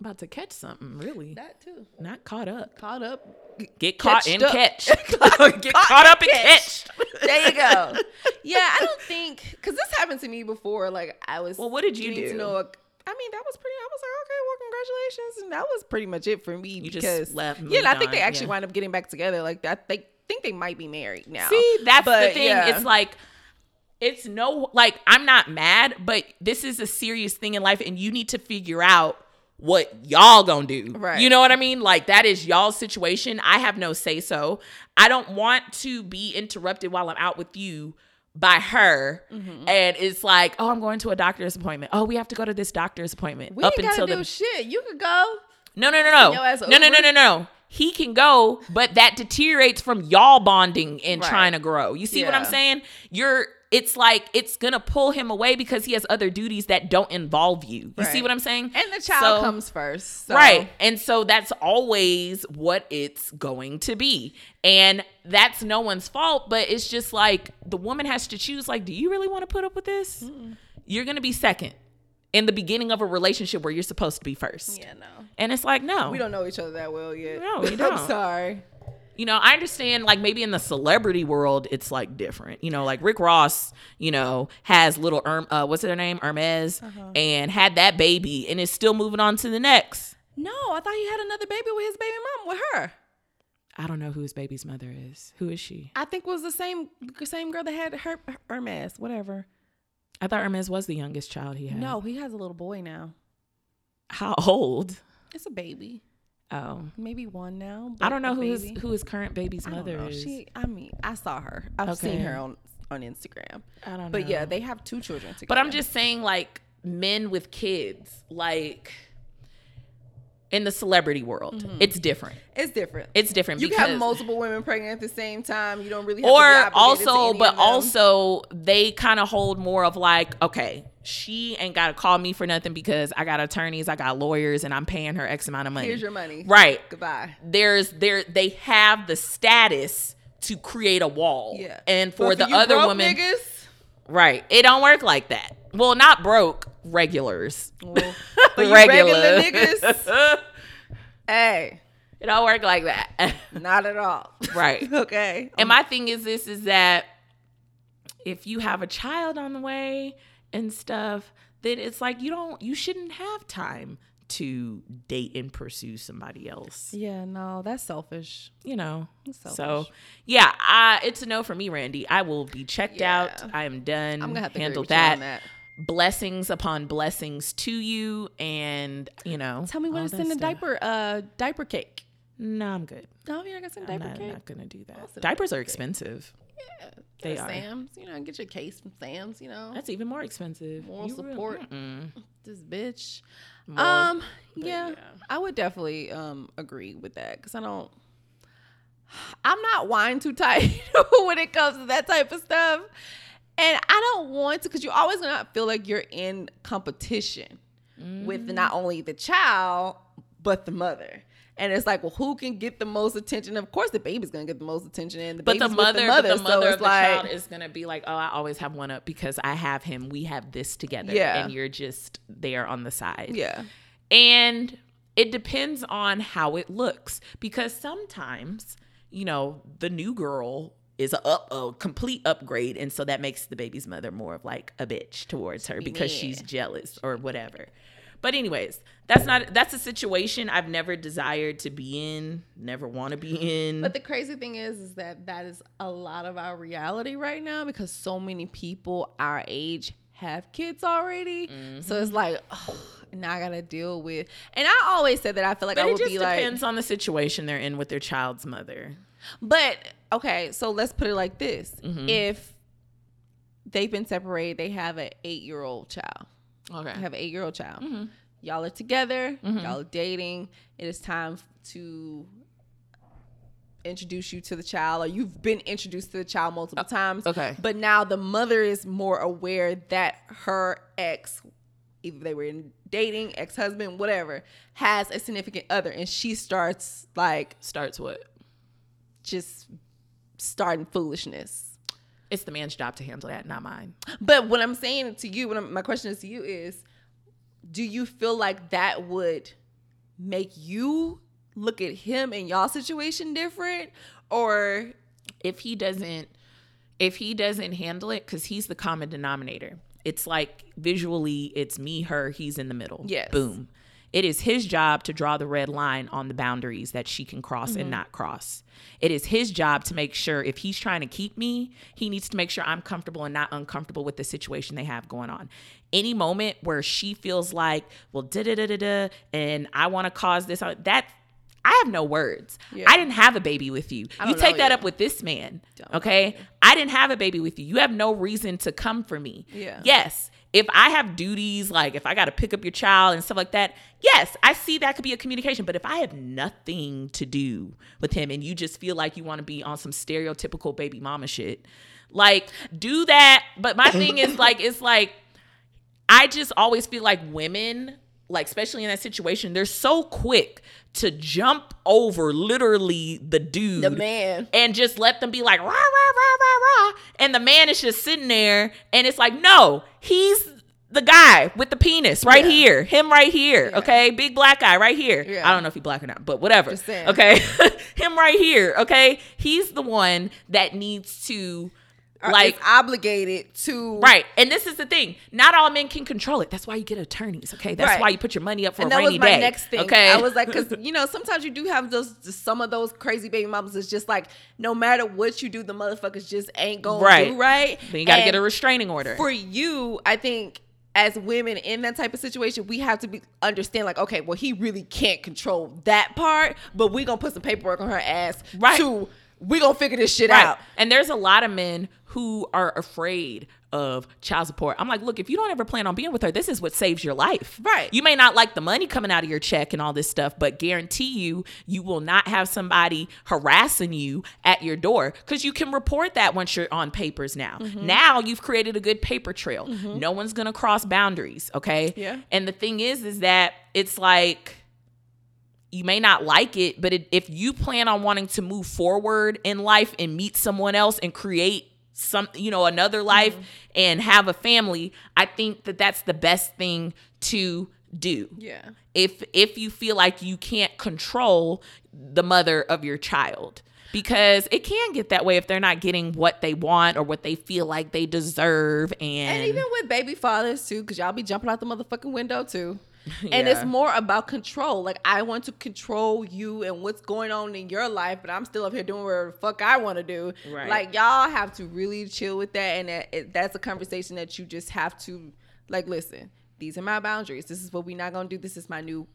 About to catch something, really. That too. Not caught up. Caught up. Get, get caught and up. catch. get caught, caught up and catch. catch. There you go. Yeah, I don't think, because this happened to me before. Like, I was. Well, what did you do? To know a, I mean, that was pretty, I was like, okay, well, congratulations. And that was pretty much it for me. You because, just left. Yeah, and I think on, they actually yeah. wind up getting back together. Like, I think, think they might be married now. See, that's but, the thing. Yeah. It's like, it's no, like, I'm not mad, but this is a serious thing in life and you need to figure out what y'all gonna do. Right. You know what I mean? Like, that is y'all's situation. I have no say so. I don't want to be interrupted while I'm out with you by her, mm-hmm. and it's like, oh, I'm going to a doctor's appointment. Oh, we have to go to this doctor's appointment. We up ain't gotta until do the shit. You could go. No, no, no, no, no, no, no, no, no. He can go, but that deteriorates from y'all bonding and right. trying to grow. You see yeah. what I'm saying? You're. It's like it's gonna pull him away because he has other duties that don't involve you. You right. see what I'm saying? And the child so, comes first, so. Right? And so that's always what it's going to be, and that's no one's fault. But it's just like the woman has to choose. Like, do you really want to put up with this? Mm-mm. You're gonna be second in the beginning of a relationship where you're supposed to be first. Yeah, no. And it's like, no, we don't know each other that well yet. No, you don't. I'm sorry. You know, I understand, like, maybe in the celebrity world, it's, like, different. You know, like, Rick Ross, you know, has little, Irm- uh, what's her name? Hermes, uh-huh. and had that baby, and is still moving on to the next. No, I thought he had another baby with his baby mom, with her. I don't know who his baby's mother is. Who is she? I think it was the same same girl that had her, her Hermes, whatever. I thought Hermes was the youngest child he had. No, he has a little boy now. How old? It's a baby. Oh, maybe one now. I don't know who his, who his current baby's mother is. She, I mean, I saw her. I've okay. seen her on, on Instagram. I don't know. But yeah, they have two children together. But I'm just saying, like, men with kids, like, in the celebrity world, mm-hmm. it's different. It's different. It's different. You can have multiple women pregnant at the same time. You don't really have or to be also, to but also they kind of hold more of like, okay, she ain't got to call me for nothing because I got attorneys, I got lawyers, and I'm paying her X amount of money. Here's your money. Right. Goodbye. There's there they have the status to create a wall. Yeah. And for the other woman, niggas, right? It don't work like that. Well, not broke regulars. Well, but you regular niggas. Hey, it don't work like that. Not at all. Right. Okay. And my thing is this: is that if you have a child on the way and stuff, then it's like you don't, you shouldn't have time to date and pursue somebody else. Yeah, no, that's selfish. You know, selfish. So yeah, I, it's a no for me, Randy. I will be checked yeah. out. I am done. I'm gonna have to handle that. that. Blessings upon blessings to you, and you know, tell me when to send a diaper, uh, diaper cake. No, I'm good. No, you're not gonna send diaper I'm not, cake. I'm not gonna do that. Diapers are expensive. Yeah, they are. Sam's, you know, get your case from Sam's, you know. That's even more expensive. Moral support. Really, this bitch. More, um, yeah, yeah, I would definitely um agree with that because I don't. I'm not wine too tight when it comes to that type of stuff, and I don't want to because you're always gonna feel like you're in competition mm. with not only the child but the mother. And it's like, well, who can get the most attention? Of course, the baby's going to get the most attention. And the but, the mother, the, mother, but the mother so of the like, child is going to be like, oh, I always have one up because I have him. We have this together. Yeah. And you're just there on the side. Yeah. And it depends on how it looks. Because sometimes, you know, the new girl is a, up, a complete upgrade. And so that makes the baby's mother more of like a bitch towards her because yeah. she's jealous or whatever. But anyways, that's not that's a situation I've never desired to be in, never want to be in. But the crazy thing is, is that that is a lot of our reality right now because so many people our age have kids already. Mm-hmm. So it's like, oh, now I got to deal with. And I always said that I feel like but I would be like. It just depends on the situation they're in with their child's mother. But okay, so let's put it like this. Mm-hmm. If they've been separated, they have an eight-year-old child. Okay. They have an eight-year-old child. Mm-hmm. Y'all are together. Mm-hmm. Y'all are dating. It is time to introduce you to the child, or you've been introduced to the child multiple times. Okay. But now the mother is more aware that her ex, either they were in dating, ex-husband, whatever, has a significant other, and she starts like starts what? Just starting foolishness. It's the man's job to handle that, not mine. But what I'm saying to you, what I'm, my question is to you is, do you feel like that would make you look at him and y'all situation different? Or if he doesn't, if he doesn't handle it, because he's the common denominator. It's like visually it's me, her, he's in the middle. Yes. Boom. It is his job to draw the red line on the boundaries that she can cross mm-hmm. and not cross. It is his job to make sure if he's trying to keep me, he needs to make sure I'm comfortable and not uncomfortable with the situation they have going on. Any moment where she feels like, well, da da da da da, and I want to cause this, that I have no words. Yeah. I didn't have a baby with you. You take that up with this man, okay? I didn't have a baby with you. You have no reason to come for me. Yeah. Yes. If I have duties, like if I got to pick up your child and stuff like that, yes, I see that could be a communication. But if I have nothing to do with him and you just feel like you want to be on some stereotypical baby mama shit, like do that. But my thing is like, it's like, I just always feel like women, like especially in that situation, they're so quick to jump over literally the dude, the man, and just let them be like rah rah rah rah rah, and the man is just sitting there, and it's like, no, he's the guy with the penis right yeah. here, him right here, yeah. okay, big black guy right here. Yeah. I don't know if he's black or not, but whatever. Just saying. Okay, him right here. Okay, he's the one that needs to. Like it's obligated to right, and this is the thing. Not all men can control it. That's why you get attorneys. Okay, that's right. Why you put your money up for and a that rainy was my day. Next thing, okay, I was like, because you know sometimes you do have those. Some of those crazy baby mamas is just like, no matter what you do, the motherfuckers just ain't gonna right. do right. Then you gotta and get a restraining order for you. I think as women in that type of situation, we have to be understand like, okay, well he really can't control that part, but we are gonna put some paperwork on her ass right. to. We gonna figure this shit right. out. And there's a lot of men who are afraid of child support. I'm like, look, if you don't ever plan on being with her, this is what saves your life. Right. You may not like the money coming out of your check and all this stuff, but guarantee you, you will not have somebody harassing you at your door because you can report that once you're on papers now. Mm-hmm. Now you've created a good paper trail. Mm-hmm. No one's gonna cross boundaries, okay? Yeah. And the thing is, is that it's like, you may not like it, but it, if you plan on wanting to move forward in life and meet someone else and create some, you know, another life mm-hmm. and have a family, I think that that's the best thing to do. Yeah. If if you feel like you can't control the mother of your child, because it can get that way if they're not getting what they want or what they feel like they deserve. And, and even with baby fathers too, because y'all be jumping out the motherfucking window too. Yeah. And it's more about control. Like, I want to control you and what's going on in your life, but I'm still up here doing whatever the fuck I want to do. Right. Like, y'all have to really chill with that. And that, it, that's a conversation that you just have to, like, listen, these are my boundaries. This is what we're not going to do. This is my new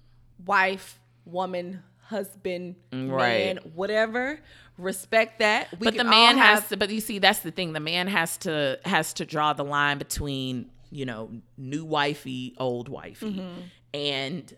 wife, woman, husband, right. man, whatever. Respect that. We but the man has have- to, but you see, that's the thing. The man has to has to draw the line between, you know, new wifey, old wifey. Mm-hmm. And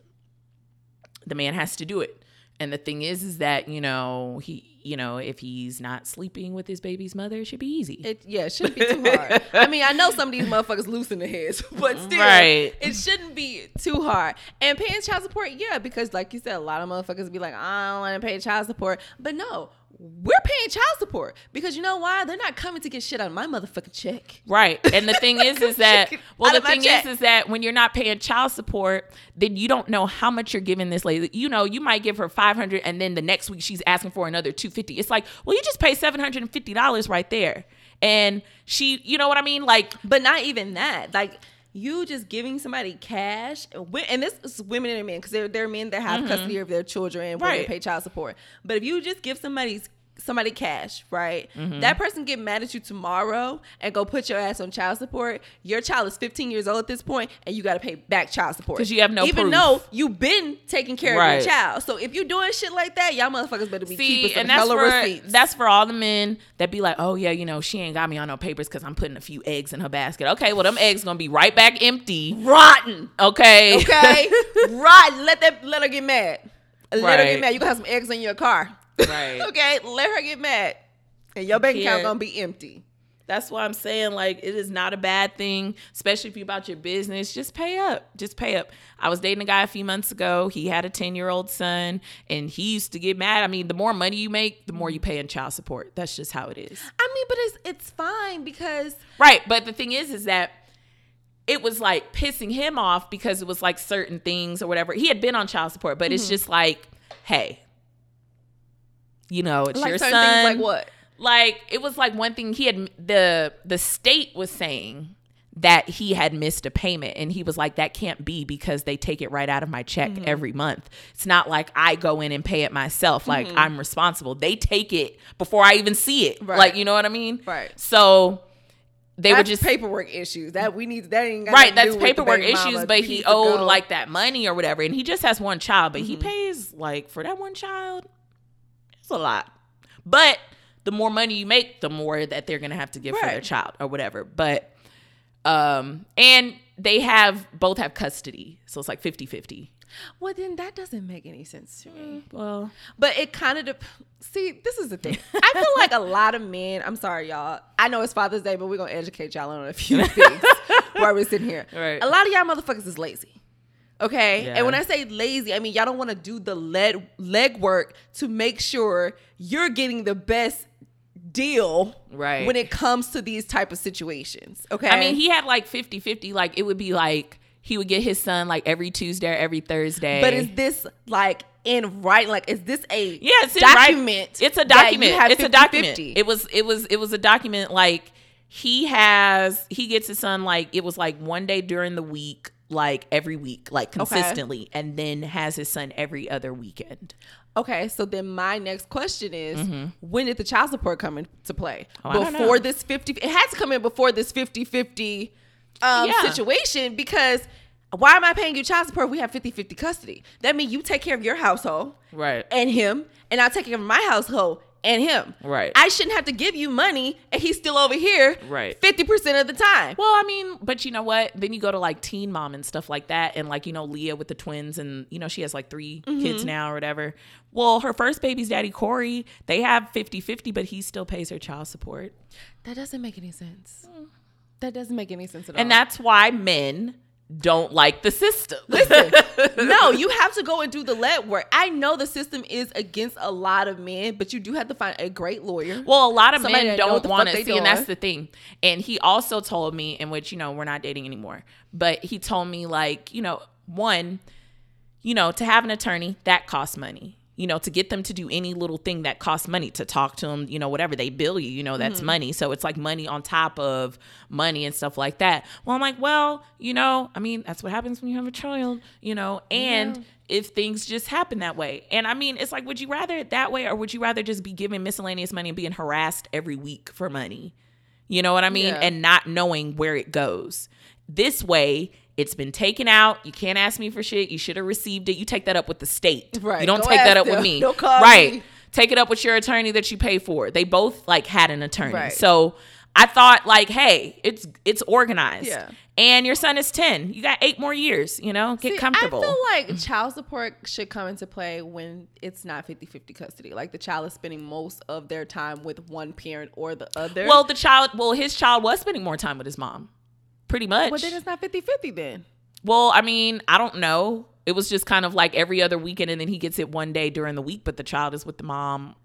the man has to do it. And the thing is, is that, you know, he, you know, if he's not sleeping with his baby's mother, it should be easy. It, yeah, it shouldn't be too hard. I mean, I know some of these motherfuckers loose in the heads, but still, right. it shouldn't be too hard. And paying child support, yeah, because like you said, a lot of motherfuckers be like, I don't want to pay child support. But no, we're paying child support because you know why? They're not coming to get shit out of my motherfucking check. Right. And the thing is, is that, well, the thing is, is that when you're not paying child support, then you don't know how much you're giving this lady. You know, you might give her five hundred and then the next week she's asking for another two hundred fifty. It's like, well, you just pay seven hundred fifty dollars right there. And she, you know what I mean? Like, but not even that, like you just giving somebody cash, and this is women and men, because there, there are men that have mm-hmm. custody of their children where right. they pay child support. But if you just give somebody's somebody cash, right? Mm-hmm. That person get mad at you tomorrow and go put your ass on child support. Your child is fifteen years old at this point, and you got to pay back child support because you have no even proof. Though you've been taking care right. of your child. So if you're doing shit like that, y'all motherfuckers better be See, keeping some hella receipts. That's for all the men that be like, oh yeah, you know she ain't got me on no papers because I'm putting a few eggs in her basket. Okay, well them eggs gonna be right back empty, rotten. Okay, okay, rotten. Let that let her get mad. Let right. her get mad. You gonna have some eggs in your car. Right. Okay, let her get mad, and your bank account gonna be empty. That's why I'm saying, like, it is not a bad thing, especially if you about your business. Just pay up. Just pay up. I was dating a guy a few months ago. He had a ten-year-old son, and he used to get mad. I mean, the more money you make, the more you pay in child support. That's just how it is. I mean, but it's it's fine because right. But the thing is, is that it was like pissing him off because it was like certain things or whatever. He had been on child support, but mm-hmm. it's just like, hey. You know, it's like your son. Things like what? Like, it was like one thing he had, the the state was saying that he had missed a payment. And he was like, that can't be because they take it right out of my check mm-hmm. every month. It's not like I go in and pay it myself. Like, mm-hmm. I'm responsible. They take it before I even see it. Right. Like, you know what I mean? Right. So they that's were just paperwork issues that we need. That ain't got right. That's do paperwork with issues, mama. But he, he owed like that money or whatever. And he just has one child, but mm-hmm. he pays like for that one child. It's a lot, but the more money you make, the more that they're going to have to give right. for their child or whatever. But, um, and they have both have custody. So it's like fifty-fifty. Well, then that doesn't make any sense to me. Mm, well, but it kind of, de- see, this is the thing. I feel like a lot of men, I'm sorry, y'all. I know it's Father's Day, but we're going to educate y'all on a few things while we're sitting here. Right. A lot of y'all motherfuckers is lazy. Okay. Yeah. And when I say lazy, I mean, y'all don't want to do the leg, leg work to make sure you're getting the best deal right. when it comes to these type of situations. Okay. I mean, he had like fifty-fifty, like it would be like he would get his son like every Tuesday or every Thursday. But is this like in writing? Like, is this a yeah, it's document? Right. It's a document. It's fifty, a document. fifty. It was, it was, it was a document. Like he has, he gets his son, like it was like one day during the week. Like every week, like consistently, okay. and then has his son every other weekend. Okay, so then my next question is, mm-hmm. when did the child support come into play? Oh, before this fifty, it has to come in before this fifty-fifty um, yeah. situation, because why am I paying you child support? We have fifty-fifty custody. That means you take care of your household, right, and him, and I'll take care of my household. And him. Right. I shouldn't have to give you money and he's still over here right. fifty percent of the time. Well, I mean, but you know what? Then you go to like Teen Mom and stuff like that. And like, you know, Leah with the twins and, you know, she has like three mm-hmm. kids now or whatever. Well, her first baby's daddy, Corey, they have fifty-fifty, but he still pays her child support. That doesn't make any sense. Mm. That doesn't make any sense at all. And that's why men don't like the system. Listen, no, you have to go and do the lead work. I know the system is against a lot of men, but you do have to find a great lawyer. Well, a lot of men don't want to see, doing. And that's the thing. And he also told me, in which, you know, we're not dating anymore, but he told me, like, you know, one, you know, to have an attorney, that costs money. You know, to get them to do any little thing that costs money, to talk to them, you know, whatever they bill you, you know, that's mm-hmm. money. So it's like money on top of money and stuff like that. Well, I'm like, well, you know, I mean, that's what happens when you have a child, you know, and yeah. if things just happen that way. And I mean, it's like, would you rather it that way or would you rather just be given miscellaneous money and being harassed every week for money? You know what I mean? Yeah. And not knowing where it goes. This way, it's been taken out. You can't ask me for shit. You should have received it. You take that up with the state. Right. You don't Go take that up them. with me. Don't call right. me. Take it up with your attorney that you pay for. They both like had an attorney. Right. So I thought like, hey, it's it's organized. Yeah. And your son is ten. You got eight more years, you know, get See, comfortable. I feel like child support should come into play when it's not fifty-fifty custody. Like the child is spending most of their time with one parent or the other. Well, the child, well, his child was spending more time with his mom. Pretty much. Well, then it's not fifty-fifty then. Well, I mean, I don't know. It was just kind of like every other weekend, and then he gets it one day during the week, but the child is with the mom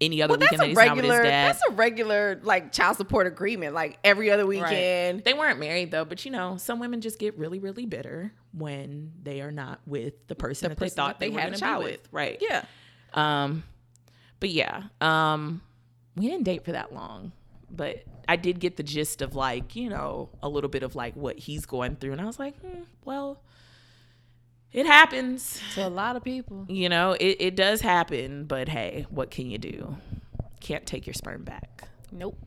any other well, weekend that he's regular, not with his dad. That's a regular, like, child support agreement, like every other weekend. Right. They weren't married, though, but, you know, some women just get really, really bitter when they are not with the person the that person they thought that they, they had a child with. with. Right. Yeah. Um, but, yeah. Um, we didn't date for that long, but I did get the gist of like, you know, a little bit of like what he's going through. And I was like, hmm, well, it happens to a lot of people. You know, it, it does happen. But hey, what can you do? can't take your sperm back. Nope.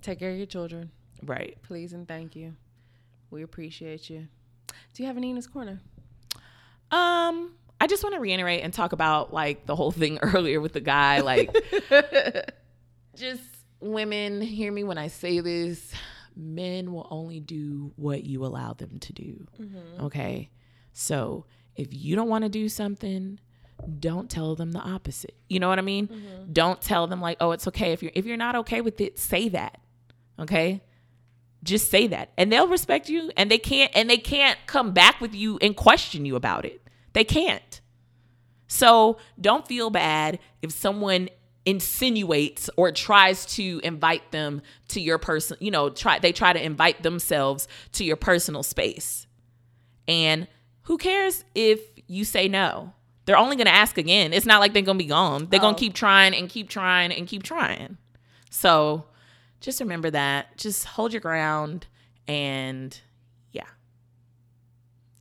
Take care of your children. Right. Please and thank you. We appreciate you. Do you have a Nina's Corner? Um, I just want to reiterate and talk about, like, the whole thing earlier with the guy. Like, just women, hear me when I say this. Men will only do what you allow them to do. Mm-hmm. Okay? So if you don't want to do something, don't tell them the opposite. You know what I mean? Mm-hmm. Don't tell them, like, oh, it's okay. If you're, if you're not okay with it, say that. Okay? Just say that, and they'll respect you, and they can't and they can't come back with you and question you about it. They can't. So don't feel bad if someone insinuates or tries to invite them to your person, you know, try they try to invite themselves to your personal space. And who cares if you say no? They're only going to ask again. It's not like they're going to be gone. They're oh. going to keep trying and keep trying and keep trying. So just remember that. Just hold your ground. And yeah,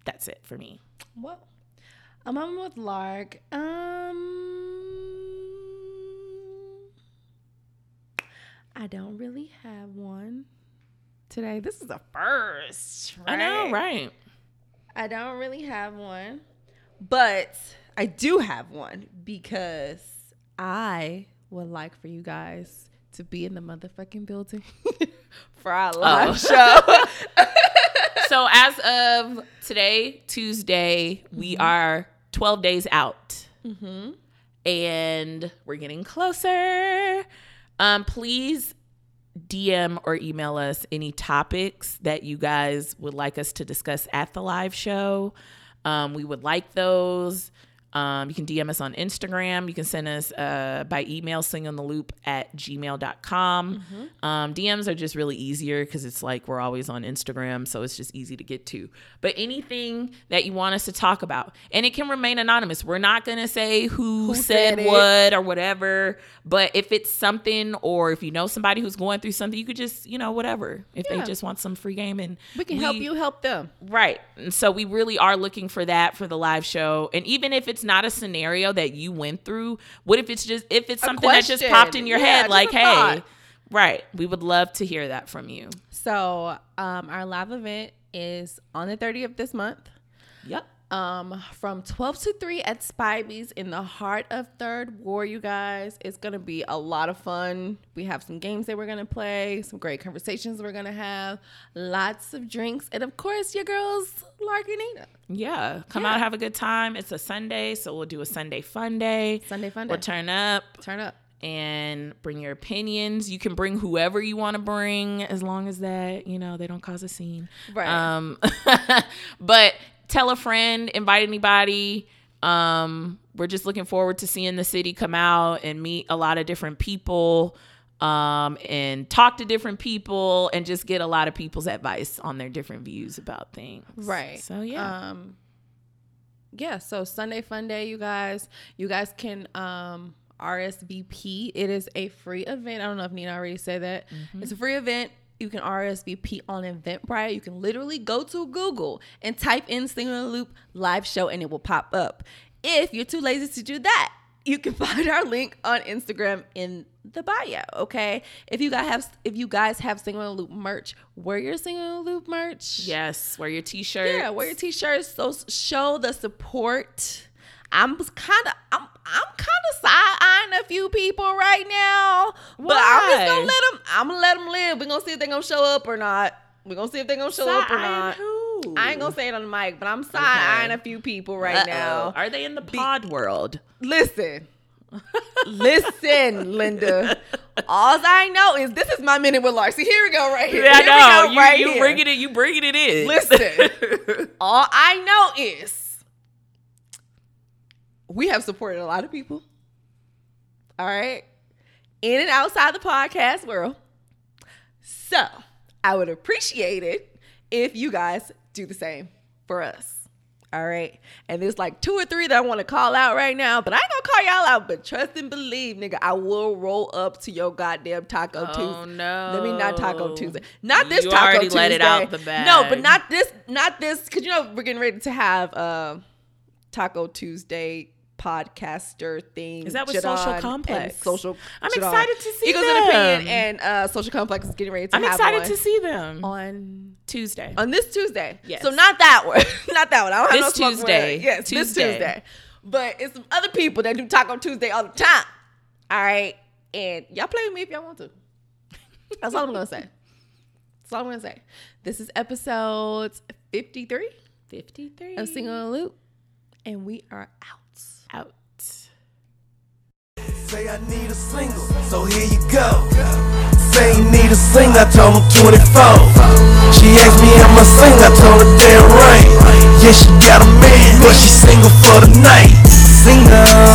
that's it for me. Well, um, I'm with Lark. Um, I don't really have one today. This is the first, right? I know, right? I don't really have one, but I do have one because I would like for you guys to be in the motherfucking building for our live oh. show. So as of today, Tuesday, mm-hmm. we are twelve days out. Mm-hmm. And we're getting closer. Um, please D M or email us any topics that you guys would like us to discuss at the live show. Um, we would like those. Um, you can D M us on Instagram. You can send us uh, by email, single in the loop at gmail dot com. Mm-hmm. Um, D Ms are just really easier because it's like we're always on Instagram, so it's just easy to get to. But anything that you want us to talk about, and it can remain anonymous. We're not going to say who, who said, said what or whatever, but if it's something or if you know somebody who's going through something, you could just, you know, whatever. If yeah. they just want some free game. And we can we, help you help them. Right. And so we really are looking for that for the live show. And even if it's It's not a scenario that you went through. What if it's just if it's something that just popped in your yeah, head, like, hey, thought. Right. We would love to hear that from you. So um our live event is on the thirtieth of this month. Yep. Um from twelve to three at Spivey's in the heart of Third Ward, you guys. It's gonna be a lot of fun. We have some games that we're gonna play, some great conversations we're gonna have, lots of drinks, and of course your girls Lark and Nina. Yeah. Come yeah. out, have a good time. It's a Sunday, so we'll do a Sunday fun day. Sunday fun day. We'll turn up. Turn up. And bring your opinions. You can bring whoever you want to bring, as long as that, you know, they don't cause a scene. Right. Um, but tell a friend, invite anybody. Um, we're just looking forward to seeing the city come out and meet a lot of different people, um, and talk to different people and just get a lot of people's advice on their different views about things. Right. So, yeah. Um, yeah. So Sunday Fun Day, you guys, you guys can, um, R S V P. It is a free event. I don't know if Nina already said that. Mm-hmm. It's a free event. You can R S V P on Eventbrite. You can literally go to Google and type in Single in the Loop live show and it will pop up. If you're too lazy to do that, you can find our link on Instagram in the bio, okay? If you guys have if you guys have Single in the Loop merch, wear your Single in the Loop merch. Yes, wear your t-shirts. Yeah, wear your t-shirts. So show the support. I'm kind of I'm I'm kind of side-eyeing a few people right now. Why? But I'm just gonna let them. I'm gonna let them live. We're gonna see if they're gonna show up or not. We're gonna see if they're gonna show side up or not. Who? I ain't gonna say it on the mic, but I'm side-eyeing okay. a few people right Uh-oh. now. Are they in the pod Be- world? Listen, listen, Linda. All I know is this is my minute with Lark. See, here we go right here. Yeah, here I know. We go you, right you here. bringing it. You bringing it in. Listen. All I know is we have supported a lot of people, all right, in and outside the podcast world. So I would appreciate it if you guys do the same for us, all right? And there's like two or three that I want to call out right now, but I ain't going to call y'all out, but trust and believe, nigga, I will roll up to your goddamn Taco Tuesday. Oh, no. Let me not Taco Tuesday. Not this you Taco Tuesday. You already let it out the bag. No, but not this, not this, because, you know, we're getting ready to have uh, Taco Tuesday podcaster thing. Is that with Social Complex? Social. I'm Jadon. excited to see Eagles them. Eagles and Opinion and uh, Social Complex is getting ready to I'm have excited one to see them. On Tuesday. On this Tuesday. Yes. So not that one. not that one. I don't this have no Tuesday. Word. Yes, Tuesday. This Tuesday. But it's some other people that do Taco Tuesday all the time. All right. And y'all play with me if y'all want to. That's all I'm going to say. That's all I'm going to say. This is episode fifty-three. fifty-three. Of Single in the Loop. And we are out. Out. Say I need a single, so here you go. Say you need a single, I told him twenty-four. She asked me am I single, I told her damn right. Yeah, she got a man, but she single for the night. Single.